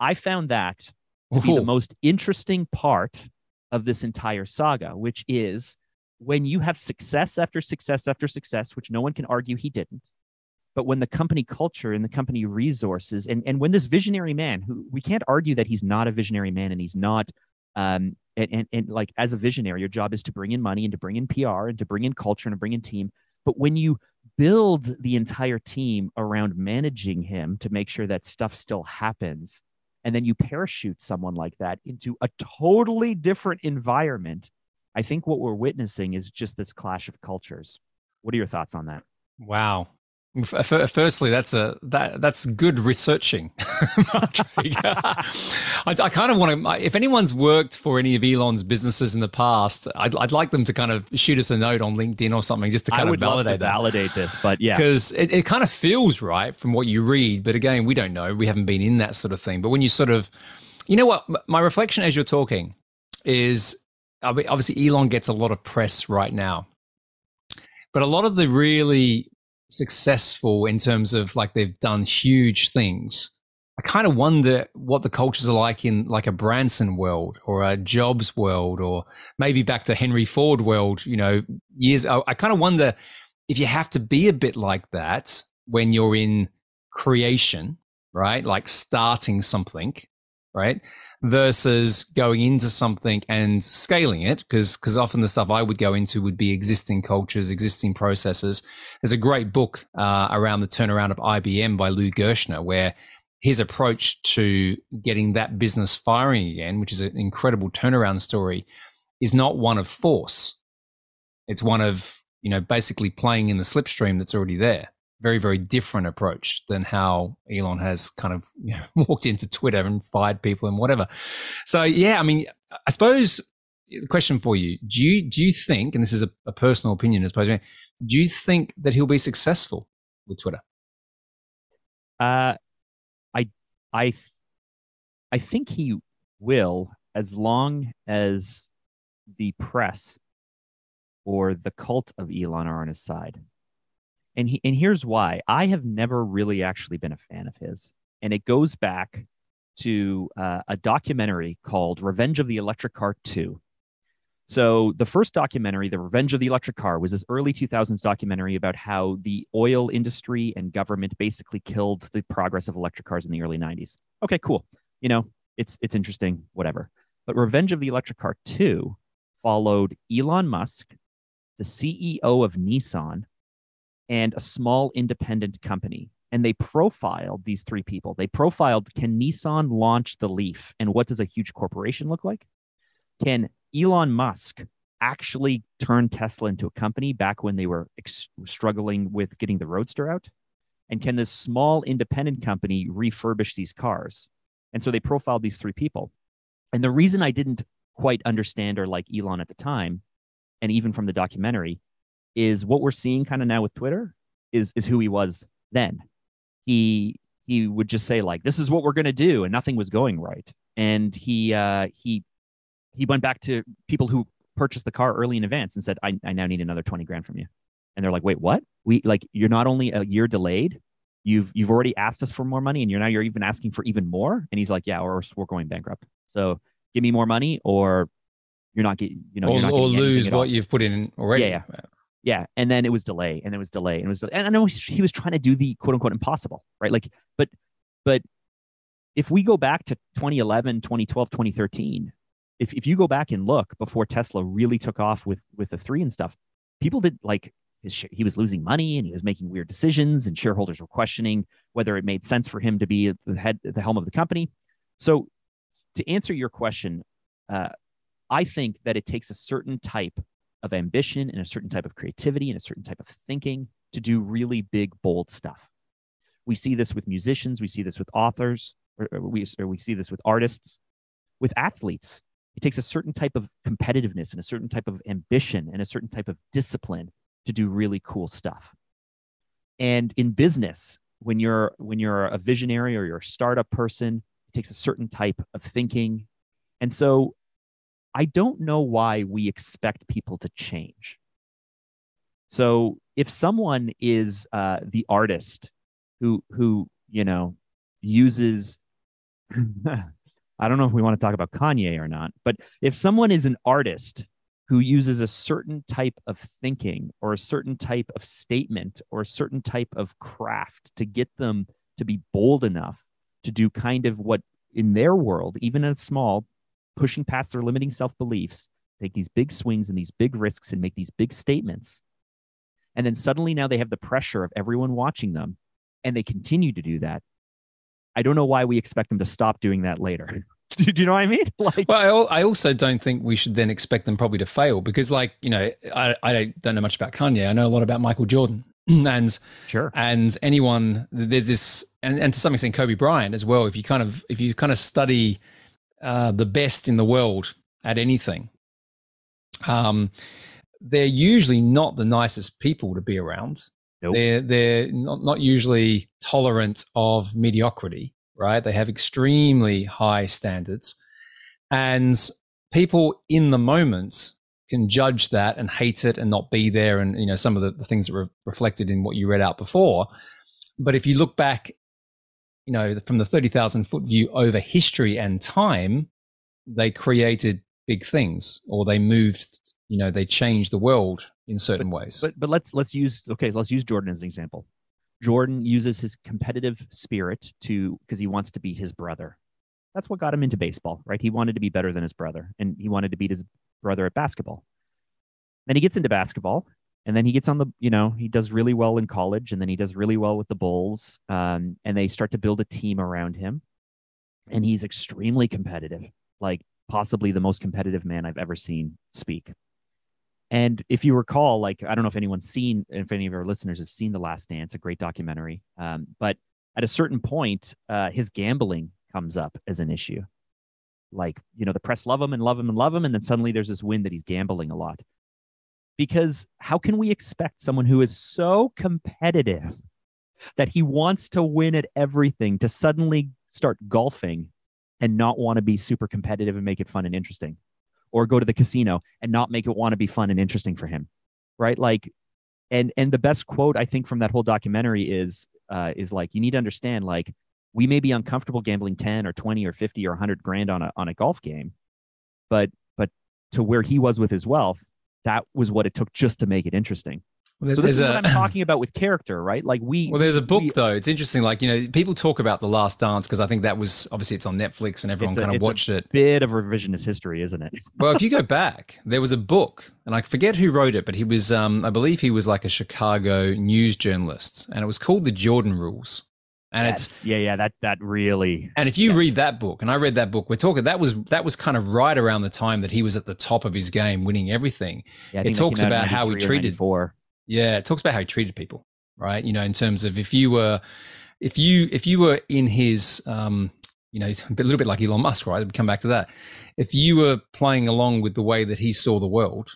I found that to be the most interesting part of this entire saga, which is when you have success after success after success, which no one can argue he didn't, but when the company culture and the company resources, and when this visionary man, who we can't argue that he's not a visionary man and he's not, and like as a visionary, your job is to bring in money and to bring in PR and to bring in culture and to bring in team. But when you build the entire team around managing him to make sure that stuff still happens, and then you parachute someone like that into a totally different environment, I think what we're witnessing is just this clash of cultures. What are your thoughts on that? Wow. Firstly, that's good researching. I kind of want to, if anyone's worked for any of Elon's businesses in the past, I'd like them to kind of shoot us a note on LinkedIn or something just to kind of validate that. I would love to validate this, but yeah. Because it kind of feels right from what you read. But again, we don't know. We haven't been in that sort of thing. But when you sort of, you know what, my reflection as you're talking is, obviously Elon gets a lot of press right now, but a lot of the really successful in terms of like they've done huge things, I kind of wonder what the cultures are like in like a Branson world or a Jobs world, or maybe back to Henry Ford world, you know, years. I kind of wonder if you have to be a bit like that when you're in creation, right? Like starting something, right? Versus going into something and scaling it, because often the stuff I would go into would be existing cultures, existing processes. There's a great book around the turnaround of IBM by Lou Gerstner, where his approach to getting that business firing again, which is an incredible turnaround story, is not one of force. It's one of, you know, basically playing in the slipstream that's already there. Very, very different approach than how Elon has kind of, you know, walked into Twitter and fired people and whatever. So, yeah, I mean, I suppose the question for you, do you think, and this is a personal opinion, I suppose, do you think that he'll be successful with Twitter? I think he will, as long as the press or the cult of Elon are on his side. And here's why. I have never really actually been a fan of his. And it goes back to a documentary called Revenge of the Electric Car 2. So the first documentary, The Revenge of the Electric Car, was this early 2000s documentary about how the oil industry and government basically killed the progress of electric cars in the early 90s. Okay, cool. You know, it's interesting, whatever. But Revenge of the Electric Car 2 followed Elon Musk, the CEO of Nissan, and a small independent company. And they profiled these three people. They profiled, can Nissan launch the Leaf? And what does a huge corporation look like? Can Elon Musk actually turned Tesla into a company back when they were struggling with getting the Roadster out? And can this small independent company refurbish these cars? And so they profiled these three people. And the reason I didn't quite understand or like Elon at the time, and even from the documentary, is what we're seeing kind of now with Twitter is who he was then. He would just say, like, this is what we're going to do. And nothing was going right. And he went back to people who purchased the car early in advance and said, I now need another 20 grand from you. And they're like, wait, what? You're not only a year delayed, you've already asked us for more money, and you're even asking for even more. And he's like, yeah, or we're going bankrupt. So give me more money, or you're not getting, or lose what you've put in already. Yeah. And then it was delay, and it was delay, and it was delay. And I know he was trying to do the quote unquote impossible, right? Like, but if we go back to 2011, 2012, 2013, if you go back and look before Tesla really took off with the three and stuff, people did like he was losing money, and he was making weird decisions, and shareholders were questioning whether it made sense for him to be at the helm of the company. So to answer your question, I think that it takes a certain type of ambition and a certain type of creativity and a certain type of thinking to do really big, bold stuff. We see this with musicians. We see this with authors. Or we see this with artists, with athletes. It takes a certain type of competitiveness and a certain type of ambition and a certain type of discipline to do really cool stuff. And in business, when you're a visionary or you're a startup person, it takes a certain type of thinking. And so I don't know why we expect people to change. So if someone is the artist who uses, I don't know if we want to talk about Kanye or not, but if someone is an artist who uses a certain type of thinking or a certain type of statement or a certain type of craft to get them to be bold enough to do kind of what in their world, even as small, pushing past their limiting self-beliefs, take these big swings and these big risks and make these big statements. And then suddenly now they have the pressure of everyone watching them, and they continue to do that. I don't know why we expect them to stop doing that later. Do you know what I mean? Like, well, I also don't think we should then expect them probably to fail, because I don't know much about Kanye. I know a lot about Michael Jordan and sure. And anyone, there's this, and to some extent Kobe Bryant as well. If you kind of study the best in the world at anything, they're usually not the nicest people to be around. Nope. They're not usually tolerant of mediocrity, right? They have extremely high standards, and people in the moment can judge that and hate it and not be there. And, some of the things that were reflected in what you read out before. But if you look back, from the 30,000 foot view over history and time, they created big things, or they moved, they changed the world in certain ways. But let's use Jordan as an example. Jordan uses his competitive spirit because he wants to beat his brother. That's what got him into baseball, right? He wanted to be better than his brother, and he wanted to beat his brother at basketball. Then he gets into basketball, and then he gets on he does really well in college, and then he does really well with the Bulls, and they start to build a team around him, and he's extremely competitive, like possibly the most competitive man I've ever seen speak. And if you recall, I don't know if anyone's seen, if any of our listeners have seen The Last Dance, a great documentary. But at a certain point, his gambling comes up as an issue. The press love him and love him and love him. And then suddenly there's this win that he's gambling a lot. Because how can we expect someone who is so competitive that he wants to win at everything to suddenly start golfing and not want to be super competitive and make it fun and interesting? Or go to the casino and not make it want to be fun and interesting for him, right? And the best quote I think from that whole documentary is you need to understand, we may be uncomfortable gambling 10 or 20 or 50 or 100 grand on a golf game, but to where he was with his wealth, that was what it took just to make it interesting. Well, so this is what I'm talking about with character, right? There's a book though. It's interesting. People talk about The Last Dance because I think that was obviously it's on Netflix and everyone kind of watched it. It's a bit of revisionist history, isn't it? Well, if you go back, there was a book, and I forget who wrote it, but he was, I believe he was like a Chicago news journalist, and it was called The Jordan Rules. And That really, and if you read that book, and I read that book, we're talking, that was kind of right around the time that he was at the top of his game, winning everything. Yeah, it talks about how he treated, yeah, it talks about how he treated people, right? You know, in terms of if you were in his, you know, a little bit like Elon Musk, right? We come back to that. If you were playing along with the way that he saw the world,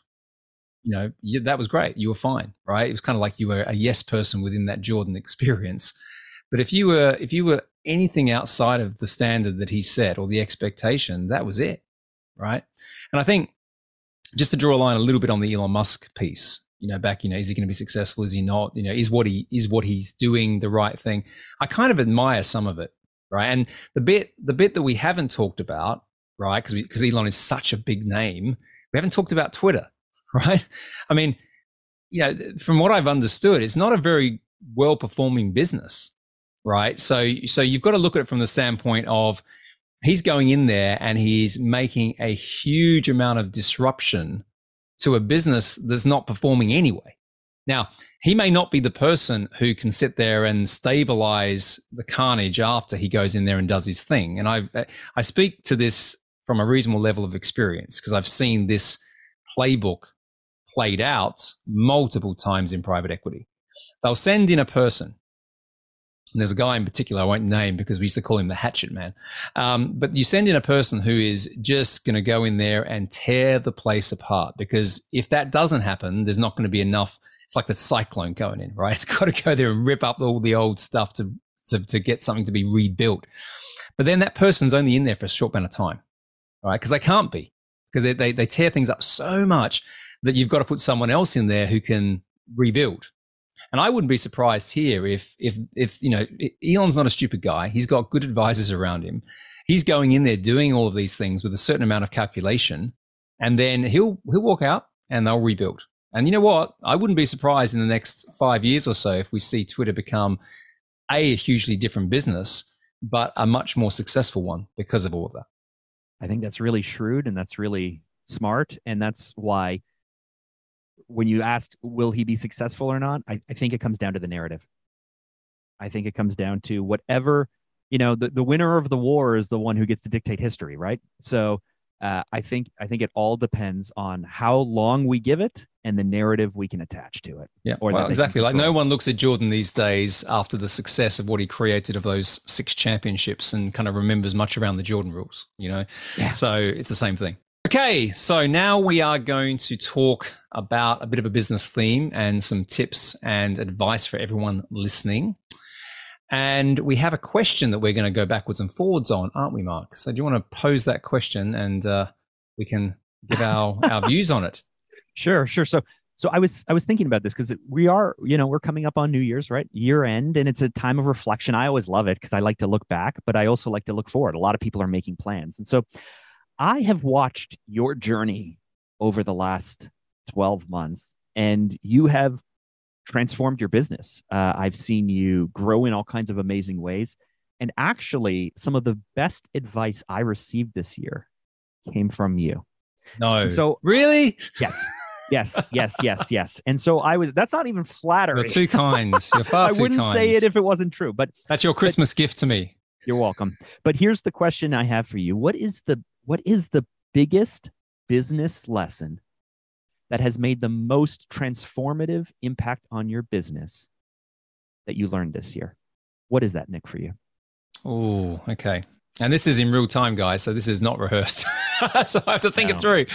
you know, that was great. You were fine, right? It was kind of like you were a yes person within that Jordan experience. But if you were anything outside of the standard that he set or the expectation, that was it, right? And I think just to draw a line a little bit on the Elon Musk piece, you know, back, you know, is he going to be successful? Is he not? You know, is what he's doing the right thing? I kind of admire some of it, right? And the bit that we haven't talked about, right? Because Elon is such a big name, we haven't talked about Twitter, right? I mean, you know, from what I've understood, it's not a very well-performing business. Right. So you've got to look at it from the standpoint of he's going in there and he's making a huge amount of disruption to a business that's not performing anyway. Now, he may not be the person who can sit there and stabilize the carnage after he goes in there and does his thing. And I speak to this from a reasonable level of experience because I've seen this playbook played out multiple times in private equity. They'll send in a person. And there's a guy in particular I won't name because we used to call him the hatchet man. But you send in a person who is just going to go in there and tear the place apart, because if that doesn't happen, there's not going to be enough. It's like the cyclone going in, right? It's got to go there and rip up all the old stuff to get something to be rebuilt. But then that person's only in there for a short amount of time, right? Because they can't be, because they tear things up so much that you've got to put someone else in there who can rebuild. And I wouldn't be surprised here if you know, Elon's not a stupid guy. He's got good advisors around him. He's going in there doing all of these things with a certain amount of calculation, and then he'll walk out and they'll rebuild. And you know what? I wouldn't be surprised in the next 5 years or so if we see Twitter become a hugely different business, but a much more successful one because of all of that. I think that's really shrewd and that's really smart, and that's why. When you asked, will he be successful or not? I think it comes down to the narrative. I think it comes down to whatever, you know, the winner of the war is the one who gets to dictate history, right? So I think it all depends on how long we give it and the narrative we can attach to it. Yeah, or well, exactly. Like no one looks at Jordan these days after the success of what he created of those 6 championships and kind of remembers much around the Jordan rules, you know? Yeah. So it's the same thing. Okay, so now we are going to talk about a bit of a business theme and some tips and advice for everyone listening. And we have a question that we're going to go backwards and forwards on, aren't we, Mark? So do you want to pose that question and we can give our views on it? Sure. So I was thinking about this because we are, you know, we're coming up on New Year's, right? Year end, and it's a time of reflection. I always love it because I like to look back, but I also like to look forward. A lot of people are making plans. And so I have watched your journey over the last 12 months, and you have transformed your business. I've seen you grow in all kinds of amazing ways. And actually, some of the best advice I received this year came from you. No. And so really? Yes. And so that's not even flattering. You're too kind. You're far too kind. I wouldn't say it if it wasn't true, but that's your Christmas gift to me. You're welcome. But here's the question I have for you. What is the biggest business lesson that has made the most transformative impact on your business that you learned this year? What is that, Nick, for you? Oh, okay. And this is in real time, guys. So this is not rehearsed. So I have to think it through.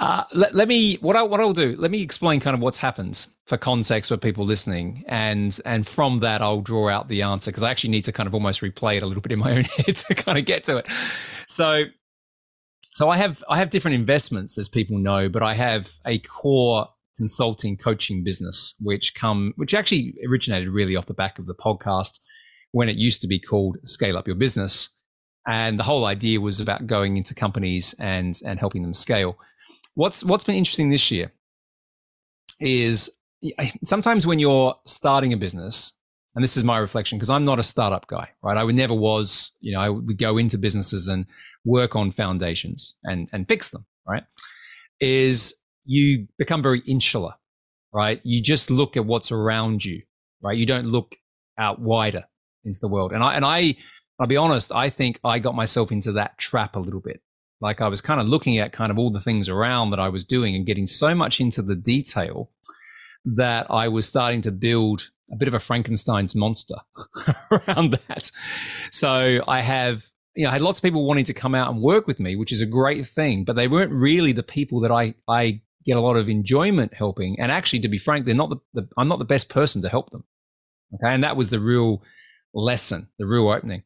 Let me explain kind of what's happened for context for people listening. And from that, I'll draw out the answer because I actually need to kind of almost replay it a little bit in my own head to kind of get to it. So I have different investments, as people know, but I have a core consulting coaching business, which actually originated really off the back of the podcast when it used to be called Scale Up Your Business. And the whole idea was about going into companies and helping them scale. What's been interesting this year is sometimes when you're starting a business, and this is my reflection because I'm not a startup guy, right? I never was, you know, I would go into businesses and work on foundations and fix them, right? Is you become very insular, right? You just look at what's around you, right? You don't look out wider. into the world. And I'll be honest, I think I got myself into that trap a little bit. Like I was kind of looking at kind of all the things around that I was doing and getting so much into the detail that I was starting to build a bit of a Frankenstein's monster around that. So I have, you know, I had lots of people wanting to come out and work with me, which is a great thing, but they weren't really the people that I get a lot of enjoyment helping. And actually, to be frank, they're not I'm not the best person to help them. Okay. And that was the real lesson, the real opening.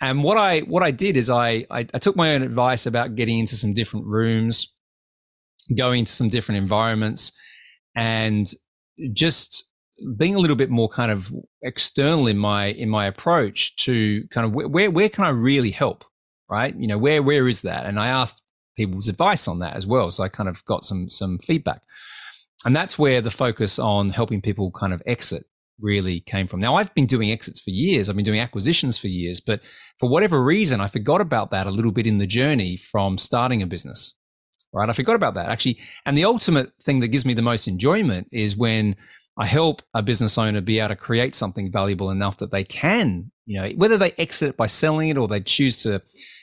And what I did is I took my own advice about getting into some different rooms, going to some different environments, and just being a little bit more kind of external in my approach to kind of where can I really help, right? You know, where is that? And I asked people's advice on that as well. So I kind of got some feedback, and that's where the focus on helping people kind of exit really came from. Now, I've been doing exits for years. I've been doing acquisitions for years, but for whatever reason, I forgot about that a little bit in the journey from starting a business, right? I forgot about that actually. And the ultimate thing that gives me the most enjoyment is when I help a business owner be able to create something valuable enough that they can, you know, whether they exit it by selling it or they choose to,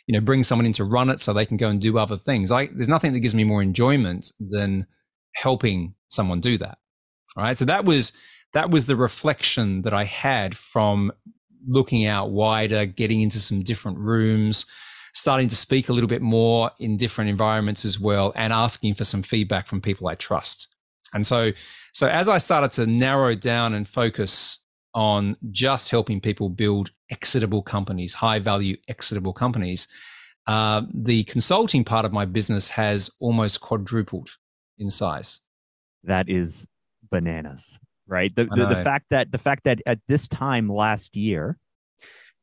you know, bring someone in to run it so they can go and do other things. There's nothing that gives me more enjoyment than helping someone do that, right? So that was the reflection that I had from looking out wider, getting into some different rooms, starting to speak a little bit more in different environments as well, and asking for some feedback from people I trust. And so as I started to narrow down and focus on just helping people build exitable companies, high value exitable companies, the consulting part of my business has almost quadrupled in size. That is bananas. Right. The fact that at this time last year,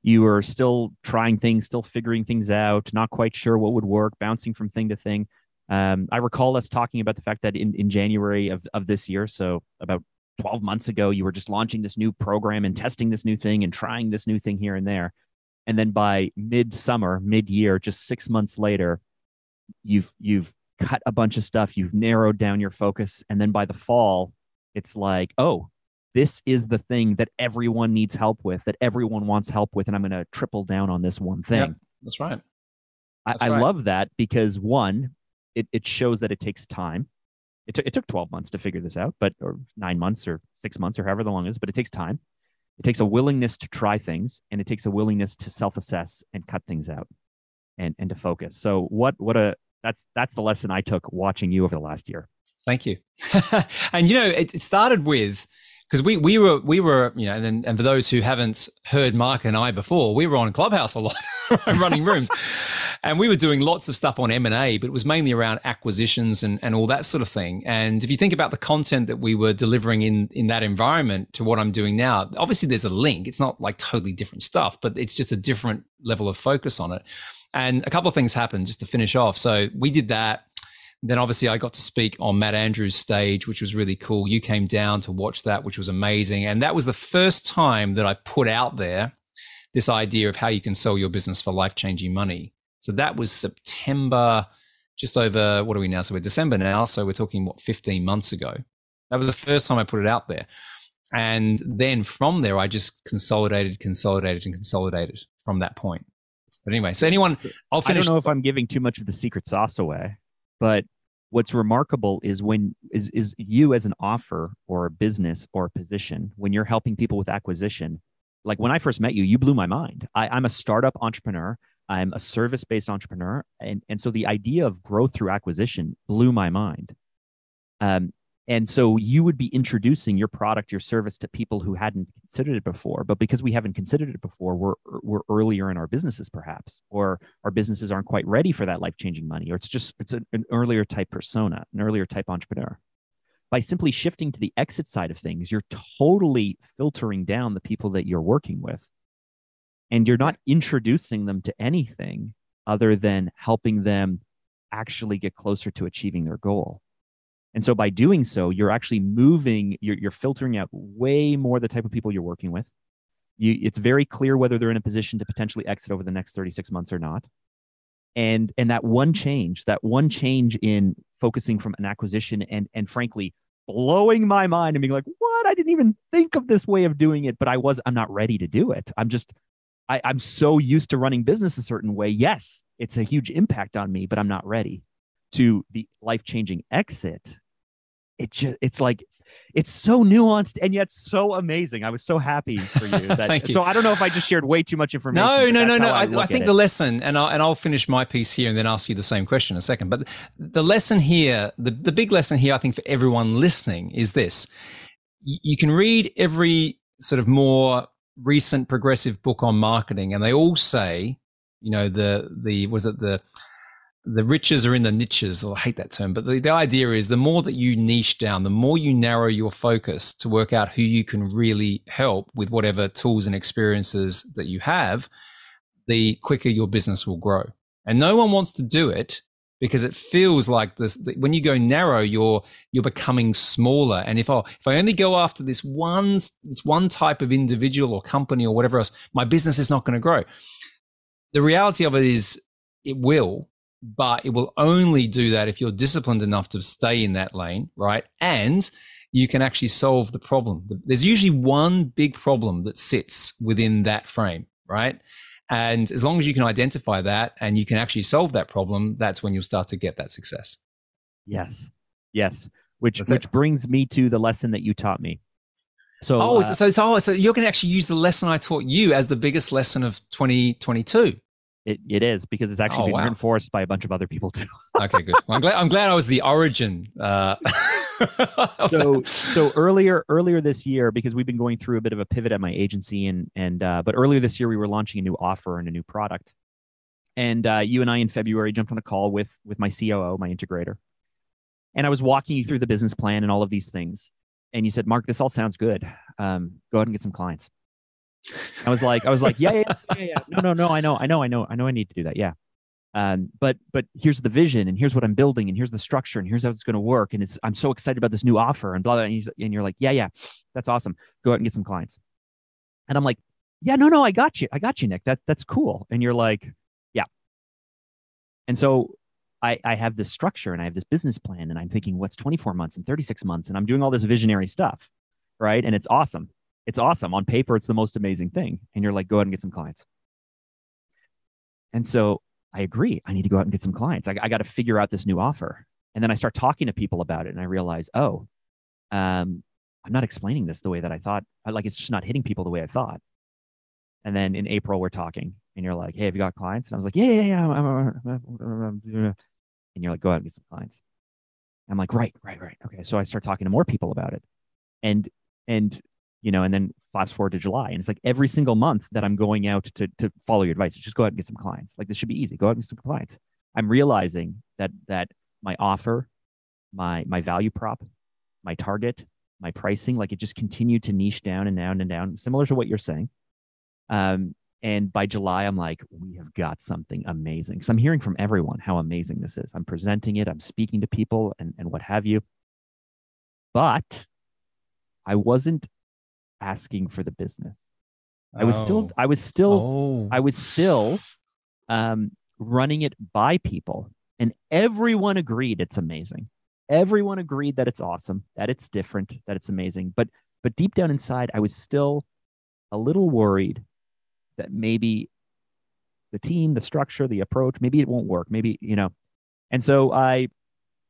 you were still trying things, still figuring things out, not quite sure what would work, bouncing from thing to thing. I recall us talking about the fact that in January of this year, so about 12 months ago, you were just launching this new program and testing this new thing and trying this new thing here and there. And then by mid-year, just 6 months later, you've cut a bunch of stuff, you've narrowed down your focus. And then by the fall, it's like, oh, this is the thing that everyone needs help with, that everyone wants help with, and I'm going to triple down on this one thing. Yep, that's right. I love that because, one, it shows that it takes time. It took 12 months to figure this out, or 9 months or 6 months or however long it is, but it takes time. It takes a willingness to try things, and it takes a willingness to self-assess and cut things out and to focus. So that's the lesson I took watching you over the last year. Thank you. And, you know, it started with, because we were, you know, and for those who haven't heard Mark and I before, we were on Clubhouse a lot running rooms, and we were doing lots of stuff on M&A, but it was mainly around acquisitions and all that sort of thing. And if you think about the content that we were delivering in that environment to what I'm doing now, obviously there's a link. It's not like totally different stuff, but it's just a different level of focus on it. And a couple of things happened just to finish off. So we did that. Then obviously I got to speak on Matt Andrews' stage, which was really cool. You came down to watch that, which was amazing. And that was the first time that I put out there this idea of how you can sell your business for life-changing money. So that was September, just over, what are we now? So we're December now. So we're talking, what, 15 months ago. That was the first time I put it out there. And then from there, I just consolidated from that point. But anyway, so anyone, I'll finish. I don't know if I'm giving too much of the secret sauce away. But what's remarkable is when you as an offer or a business or a position, when you're helping people with acquisition, like when I first met you, you blew my mind. I'm a startup entrepreneur. I'm a service-based entrepreneur. And so the idea of growth through acquisition blew my mind. And so you would be introducing your product, your service to people who hadn't considered it before. But because we haven't considered it before, we're earlier in our businesses perhaps, or our businesses aren't quite ready for that life-changing money, or it's an earlier type persona, an earlier type entrepreneur. By simply shifting to the exit side of things, you're totally filtering down the people that you're working with. And you're not introducing them to anything other than helping them actually get closer to achieving their goal. And so by doing so, you're actually you're filtering out way more the type of people you're working with. It's very clear whether they're in a position to potentially exit over the next 36 months or not. And that one change in focusing from an acquisition and frankly, blowing my mind and being like, what? I didn't even think of this way of doing it, but I'm not ready to do it. I'm so used to running business a certain way. Yes, it's a huge impact on me, but I'm not ready to the life-changing exit. It's like, it's so nuanced and yet so amazing. I was so happy for you. Thank you. So I don't know if I just shared way too much information. No. I think the lesson, and I'll finish my piece here and then ask you the same question in a second. But the lesson here, the big lesson here, I think for everyone listening is this. You can read every sort of more recent progressive book on marketing, and they all say, you know, the riches are in the niches, or I hate that term, but the idea is the more that you niche down, the more you narrow your focus to work out who you can really help with whatever tools and experiences that you have, the quicker your business will grow. And no one wants to do it because it feels like this, that when you go narrow, you're becoming smaller. And if I only go after this one type of individual or company or whatever else, my business is not going to grow. The reality of it is it will. But it will only do that if you're disciplined enough to stay in that lane, right? And you can actually solve the problem. There's usually one big problem that sits within that frame, right? And as long as you can identify that and you can actually solve that problem, that's when you'll start to get that success. Yes. Which brings me to the lesson that you taught me. So you're going to actually use the lesson I taught you as the biggest lesson of 2022. It is, because it's actually been reinforced by a bunch of other people too. Okay, good. Well, I'm glad I was the origin. So earlier this year, because we've been going through a bit of a pivot at my agency, but earlier this year we were launching a new offer and a new product, and you and I in February jumped on a call with my COO, my integrator, and I was walking you through the business plan and all of these things, and you said, "Mark, this all sounds good. Go ahead and get some clients." I was like, yeah. No. I know. I need to do that. Yeah. But here's the vision, and here's what I'm building, and here's the structure, and here's how it's going to work. And I'm so excited about this new offer and blah, blah. And you're like, yeah. That's awesome. Go out and get some clients. And I'm like, yeah, no. I got you, Nick. That's cool. And you're like, yeah. And so I have this structure and I have this business plan, and I'm thinking, what's 24 months and 36 months. And I'm doing all this visionary stuff. Right. And it's awesome. It's awesome. On paper, it's the most amazing thing. And you're like, go out and get some clients. And so I agree. I need to go out and get some clients. I got to figure out this new offer. And then I start talking to people about it. And I realize, I'm not explaining this the way that I thought. It's just not hitting people the way I thought. And then in April, we're talking. And you're like, hey, have you got clients? And I was like, yeah. And you're like, go out and get some clients. And I'm like, right. Okay. So I start talking to more people about it. And then fast forward to July. And it's like every single month that I'm going out to follow your advice. Just go out and get some clients. Like, this should be easy. Go out and get some clients. I'm realizing that my offer, my value prop, my target, my pricing, like, it just continued to niche down and down, similar to what you're saying. And by July, I'm like, we have got something amazing. Because I'm hearing from everyone how amazing this is. I'm presenting it. I'm speaking to people and what have you. But I wasn't asking for the business. I was still running it by people, and everyone agreed it's amazing. Everyone agreed that it's awesome, that it's different, that it's amazing. But deep down inside, I was still a little worried that maybe the team, the structure, the approach, maybe it won't work. Maybe. And so I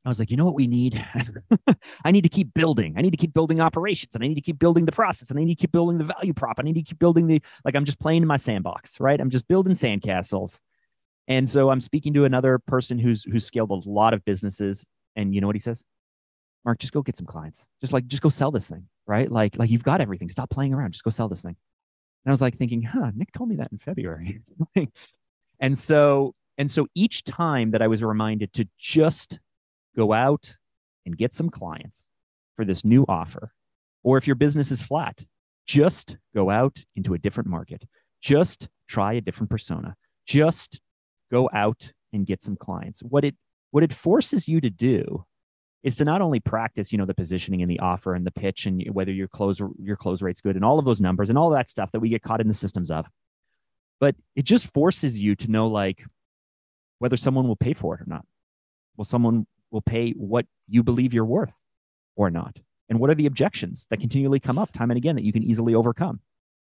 was like, you know what we need? I need to keep building. I need to keep building operations, and I need to keep building the process, and I need to keep building the value prop. I need to keep building I'm just playing in my sandbox, right? I'm just building sandcastles. And so I'm speaking to another person who's scaled a lot of businesses. And you know what he says? Mark, just go get some clients. Just go sell this thing, right? Like you've got everything. Stop playing around. Just go sell this thing. And I was like thinking, Nick told me that in February. And so each time that I was reminded to just go out and get some clients for this new offer. Or if your business is flat, just go out into a different market. Just try a different persona. Just go out and get some clients. What it forces you to do is to not only practice, the positioning and the offer and the pitch and whether your close rate's good and all of those numbers and all that stuff that we get caught in the systems of, but it just forces you to know, like, whether someone will pay for it or not. Will someone pay what you believe you're worth or not? And what are the objections that continually come up time and again that you can easily overcome?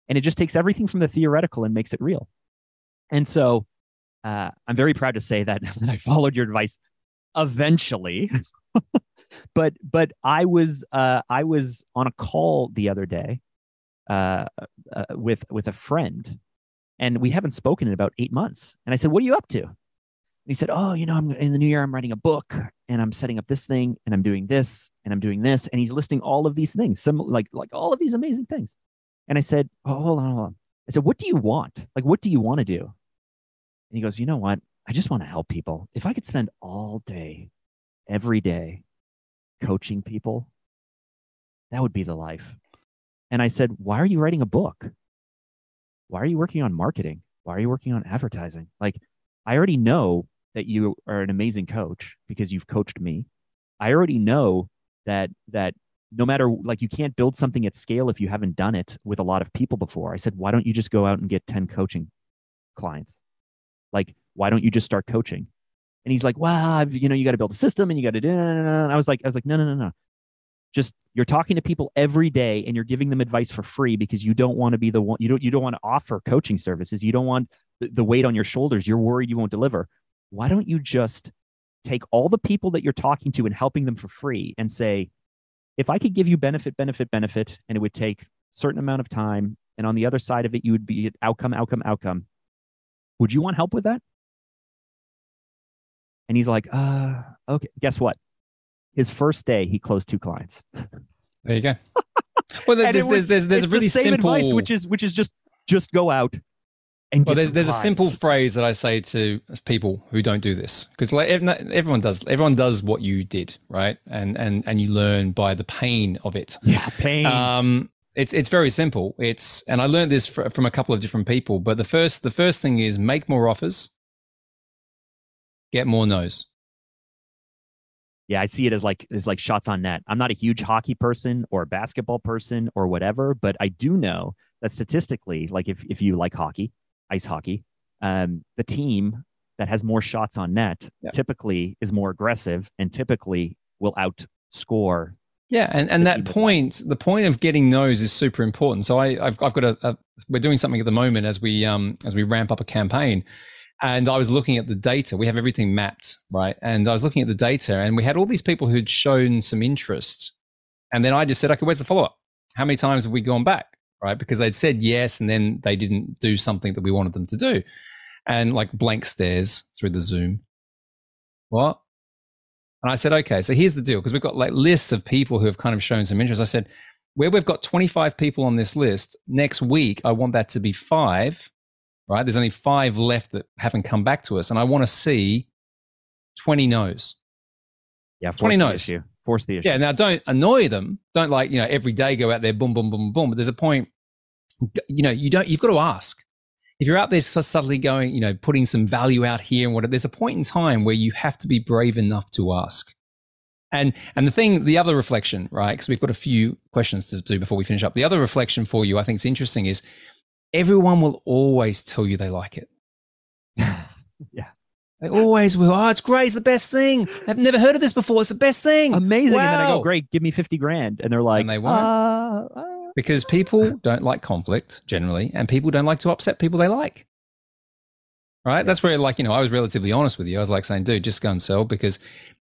And it just takes everything from the theoretical and makes it real. And so I'm very proud to say that I followed your advice eventually. But I was on a call the other day with a friend, and we haven't spoken in about 8 months. And I said, "What are you up to?" And he said, "Oh, I'm in the new year. I'm writing a book, and I'm setting up this thing, and I'm doing this, and I'm doing this." And he's listing all of these things, some like all of these amazing things. And I said, "Oh, hold on. I said, "What do you want? Like, what do you want to do?" And he goes, "You know what? I just want to help people. If I could spend all day, every day, coaching people, that would be the life." And I said, "Why are you writing a book? Why are you working on marketing? Why are you working on advertising? Like, I already know that you are an amazing coach because you've coached me. I already know that no matter, like, you can't build something at scale if you haven't done it with a lot of people before." I said, "Why don't you just go out and get 10 coaching clients? Like, why don't you just start coaching?" And he's like, "Well, you got to build a system and you got to do." And I was like, no. Just, you're talking to people every day and you're giving them advice for free because you don't want to be the one. You don't want to offer coaching services. You don't want the weight on your shoulders. You're worried you won't deliver. Why don't you just take all the people that you're talking to and helping them for free and say, if I could give you benefit, and it would take a certain amount of time, and on the other side of it, you would be outcome. Would you want help with that?" And he's like, "Okay." Guess what? His first day, he closed 2 clients. There you go. Well, there's a really simple advice, which is just go out and. Well, there's a simple phrase that I say to people who don't do this, because like everyone does. Everyone does what you did, right? And you learn by the pain of it. Yeah, pain. It's very simple. And I learned this from a couple of different people. But the first thing is, make more offers. Get more no's. Yeah, I see it as like shots on net. I'm not a huge hockey person or a basketball person or whatever, but I do know that statistically, like if you like hockey, ice hockey, the team that has more shots on net typically is more aggressive and typically will outscore. Yeah, and that the point of getting no's is super important. So I've got we're doing something at the moment as we ramp up a campaign. And I was looking at the data. We have everything mapped, right? And I was looking at the data, and we had all these people who'd shown some interest. And then I just said, "Okay, where's the follow-up? How many times have we gone back?" Right? Because they'd said yes, and then they didn't do something that we wanted them to do. And like blank stares through the Zoom. What? And I said, "Okay, so here's the deal." Because we've got like lists of people who have kind of shown some interest. I said, where we've got 25 people on this list, next week, I want that to be 5. Right? There's only 5 left that haven't come back to us. And I want to see 20 no's. Yeah, force 20 no's. Force the issue. Yeah, now don't annoy them. Don't like, every day go out there, boom, boom, boom, boom. But there's a point, you've got to ask. If you're out there subtly going, putting some value out here and whatever, there's a point in time where you have to be brave enough to ask. And the other reflection, right? Because we've got a few questions to do before we finish up. The other reflection for you, I think is interesting, is everyone will always tell you they like it. Yeah. They always will. "Oh, it's great. It's the best thing. I've never heard of this before. It's the best thing. Amazing." Wow. And then I go, "Great, give me 50 grand. And they're like, and they won't. Because people don't like conflict generally, and people don't like to upset people they like. Right? Yeah. That's where, like, I was relatively honest with you. I was like saying, "Dude, just go and sell," because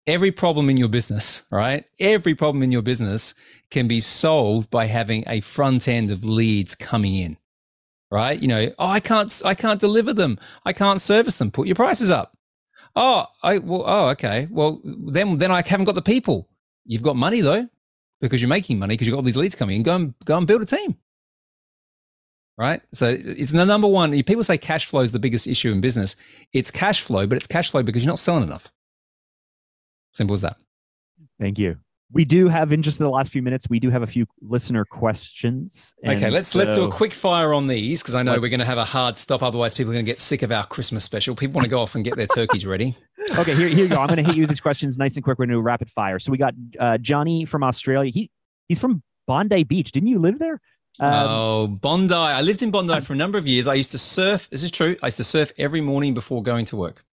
every problem in your business, right? Every problem in your business can be solved by having a front end of leads coming in. Right? "Oh, I can't deliver them. I can't service them." Put your prices up. Okay. Well, then I haven't got the people. You've got money though, because you're making money because you've got all these leads coming in. Go and build a team. Right? So it's the number one. People say cash flow is the biggest issue in business. It's cash flow, but it's cash flow because you're not selling enough. Simple as that. Thank you. We do have, in just the last few minutes, we do have a few listener questions. Okay, let's do a quick fire on these, because I know we're going to have a hard stop. Otherwise, people are going to get sick of our Christmas special. People want to go off and get their turkeys ready. Okay, here you go. I'm going to hit you with these questions nice and quick. We're going to do rapid fire. So we got Johnny from Australia. He's from Bondi Beach. Didn't you live there? Bondi. I lived in Bondi for a number of years. I used to surf. This is true. I used to surf every morning before going to work.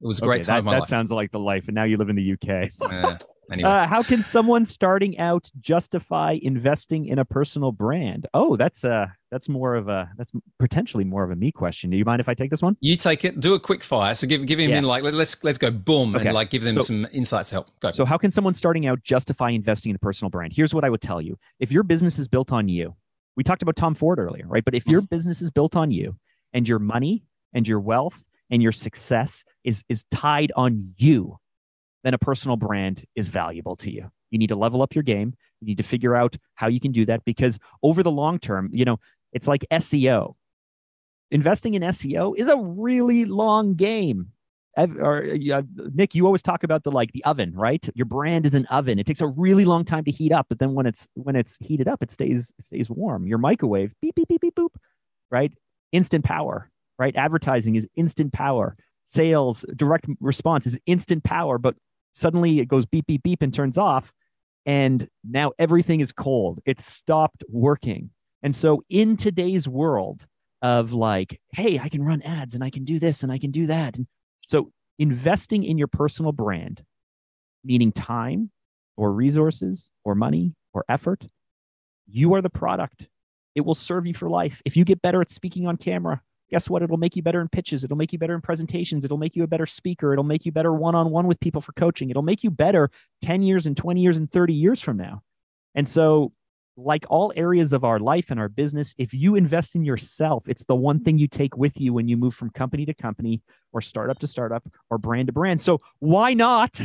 It was a great time of my life. That sounds like the life. And now you live in the UK. Yeah. Anyway. How can someone starting out justify investing in a personal brand? Oh, that's potentially more of a me question. Do you mind if I take this one? You take it. Do a quick fire. So give him in like let's go boom and like give them some insights to help. Go. So how can someone starting out justify investing in a personal brand? Here's what I would tell you: if your business is built on you, we talked about Tom Ford earlier, right? But if your business is built on you and your money and your wealth and your success is tied on you, then a personal brand is valuable to you. You need to level up your game. You need to figure out how you can do that, because over the long term, you know, it's like SEO. Investing in SEO is a really long game. Nick, you always talk about the oven, right? Your brand is an oven. It takes a really long time to heat up, but then when it's heated up, it stays warm. Your microwave, beep beep beep beep boop, right? Instant power, right? Advertising is instant power. Sales, direct response is instant power, but suddenly it goes beep, beep, beep and turns off. And now everything is cold. It's stopped working. And so in today's world of like, hey, I can run ads and I can do this and I can do that. And so investing in your personal brand, meaning time or resources or money or effort, you are the product. It will serve you for life. If you get better at speaking on camera, guess what? It'll make you better in pitches. It'll make you better in presentations. It'll make you a better speaker. It'll make you better one-on-one with people for coaching. It'll make you better 10 years and 20 years and 30 years from now. And so like all areas of our life and our business, if you invest in yourself, it's the one thing you take with you when you move from company to company or startup to startup or brand to brand. So why not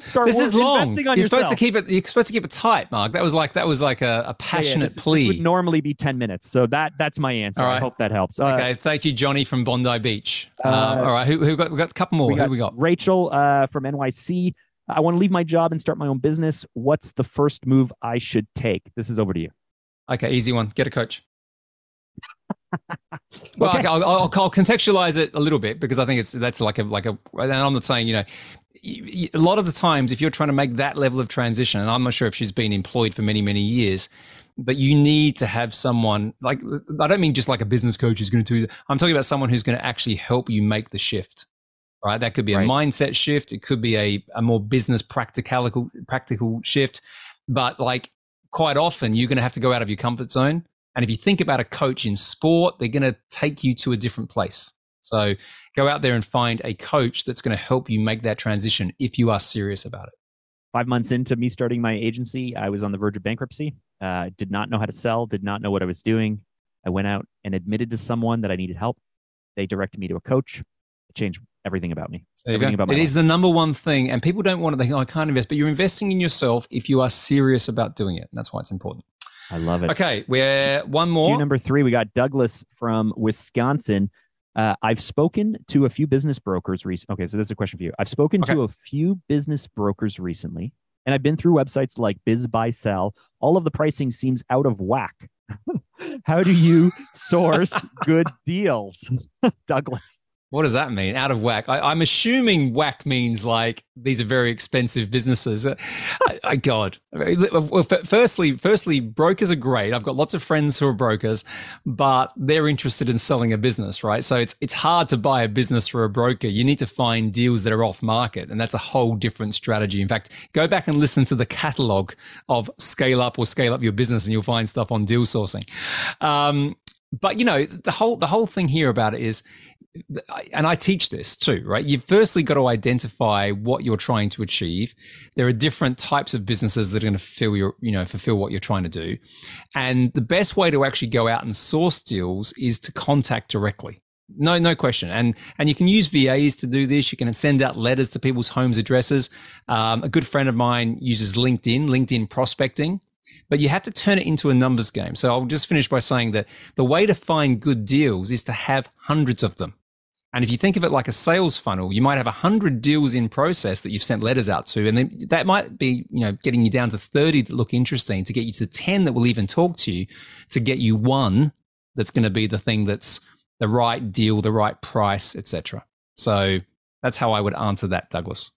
start this is long. Investing on yourself? You're supposed to keep it tight, Mark. That was like a passionate plea. This would normally be 10 minutes. So that's my answer. Right. I hope that helps. Okay. Thank you, Johnny from Bondi Beach. All right. We've got a couple more. Who we got? Rachel from NYC. I want to leave my job and start my own business. What's the first move I should take? This is over to you. Okay. Easy one. Get a coach. Well, okay. I'll contextualize it a little bit, because I think that's like a, and I'm not saying, you know, a lot of the times if you're trying to make that level of transition, and I'm not sure if she's been employed for many, many years, but you need to have someone like, I don't mean just like a business coach is going to do that. I'm talking about someone who's going to actually help you make the shift, right? That could be a mindset shift. It could be a more business practical shift, but like quite often you're going to have to go out of your comfort zone. And if you think about a coach in sport, they're going to take you to a different place. So go out there and find a coach that's going to help you make that transition if you are serious about it. 5 months into me starting my agency, I was on the verge of bankruptcy. Did not know how to sell, did not know what I was doing. I went out and admitted to someone that I needed help. They directed me to a coach. It changed everything about me. It is the number one thing. And people don't want to think, oh, I can't invest. But you're investing in yourself if you are serious about doing it. And that's why it's important. I love it. Okay, we're one more. Cue number three, we got Douglas from Wisconsin. I've spoken to a few business brokers recently. Okay, so this is a question for you. I've spoken to a few business brokers recently, and I've been through websites like Biz Buy Sell. All of the pricing seems out of whack. How do you source good deals? Douglas. What does that mean? Out of whack. I'm assuming whack means like these are very expensive businesses. God. Well, firstly, brokers are great. I've got lots of friends who are brokers, but they're interested in selling a business, right? So it's hard to buy a business for a broker. You need to find deals that are off market, and that's a whole different strategy. In fact, go back and listen to the catalog of Scale Up or Scale Up Your Business, and you'll find stuff on deal sourcing. But you know, the whole thing here about it is, and I teach this too, right? You've firstly got to identify what you're trying to achieve. There are different types of businesses that are going to fulfill what you're trying to do. And the best way to actually go out and source deals is to contact directly. No question. And you can use VAs to do this. You can send out letters to people's homes addresses. A good friend of mine uses LinkedIn prospecting. But you have to turn it into a numbers game. So I'll just finish by saying that the way to find good deals is to have hundreds of them. And if you think of it like a sales funnel, you might have 100 deals in process that you've sent letters out to, and then that might be, you know, getting you down to 30 that look interesting, to get you to 10 that will even talk to you, to get you one that's going to be the thing that's the right deal, the right price, etc. So that's how I would answer that, Douglas.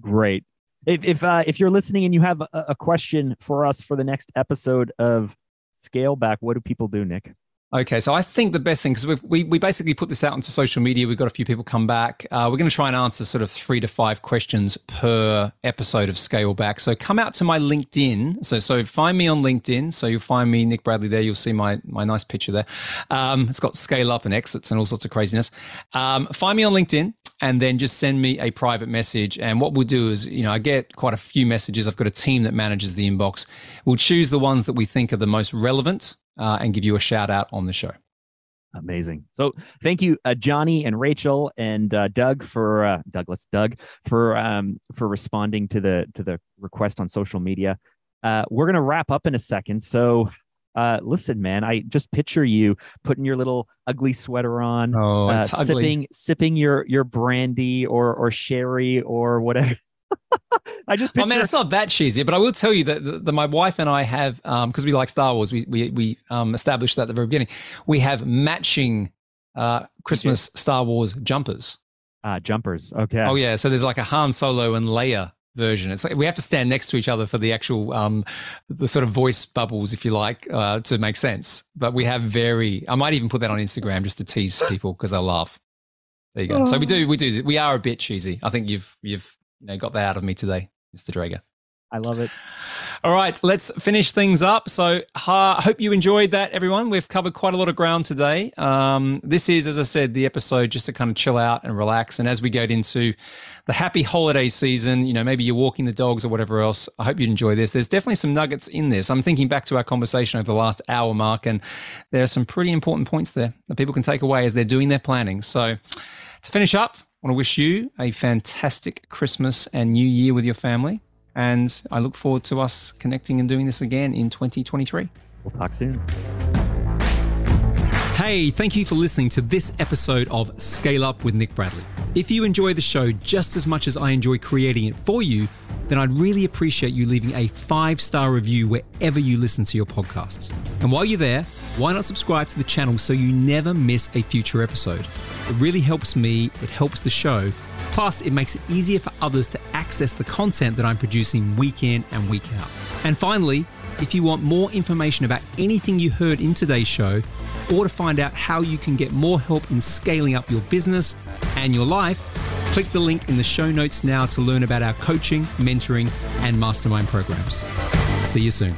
Great. If you're listening and you have a question for us for the next episode of Scale Back, what do people do, Nick? Okay, so I think the best thing, because we basically put this out onto social media. We've got a few people come back. We're going to try and answer sort of 3 to 5 questions per episode of Scale Back. So come out to my LinkedIn. So find me on LinkedIn. So you'll find me, Nick Bradley, there. You'll see my nice picture there. It's got Scale Up and exits and all sorts of craziness. Find me on LinkedIn. And then just send me a private message. And what we'll do is, I get quite a few messages. I've got a team that manages the inbox. We'll choose the ones that we think are the most relevant and give you a shout out on the show. Amazing. So thank you, Johnny and Rachel and Doug for responding to the request on social media. We're going to wrap up in a second. So listen, man, I just picture you putting your little ugly sweater on, sipping your brandy or sherry or whatever. I just picture... Oh man, it's not that cheesy, but I will tell you that my wife and I have, because we like Star Wars, we established that at the very beginning. We have matching Christmas Star Wars jumpers. Jumpers, okay. Oh yeah, so there's like a Han Solo and Leia version. It's like we have to stand next to each other for the actual the sort of voice bubbles, if you like, to make sense. But we have I might even put that on Instagram just to tease people because they'll laugh. There you go. Oh. So we are a bit cheesy. I think you've got that out of me today, Mr. Drager. I love it. All right, let's finish things up. So I hope you enjoyed that, everyone. We've covered quite a lot of ground today. This is, as I said, the episode just to kind of chill out and relax. And as we get into the happy holiday season, maybe you're walking the dogs or whatever else, I hope you enjoy this. There's definitely some nuggets in this. I'm thinking back to our conversation over the last hour mark, and there are some pretty important points there that people can take away as they're doing their planning. So to finish up, I want to wish you a fantastic Christmas and New Year with your family. And I look forward to us connecting and doing this again in 2023. We'll talk soon. Hey, thank you for listening to this episode of Scale Up with Nick Bradley. If you enjoy the show just as much as I enjoy creating it for you, then I'd really appreciate you leaving a 5-star review wherever you listen to your podcasts. And while you're there, why not subscribe to the channel so you never miss a future episode? It really helps me, it helps the show. Plus, it makes it easier for others to access the content that I'm producing week in and week out. And finally, if you want more information about anything you heard in today's show, or to find out how you can get more help in scaling up your business and your life, click the link in the show notes now to learn about our coaching, mentoring, and mastermind programs. See you soon.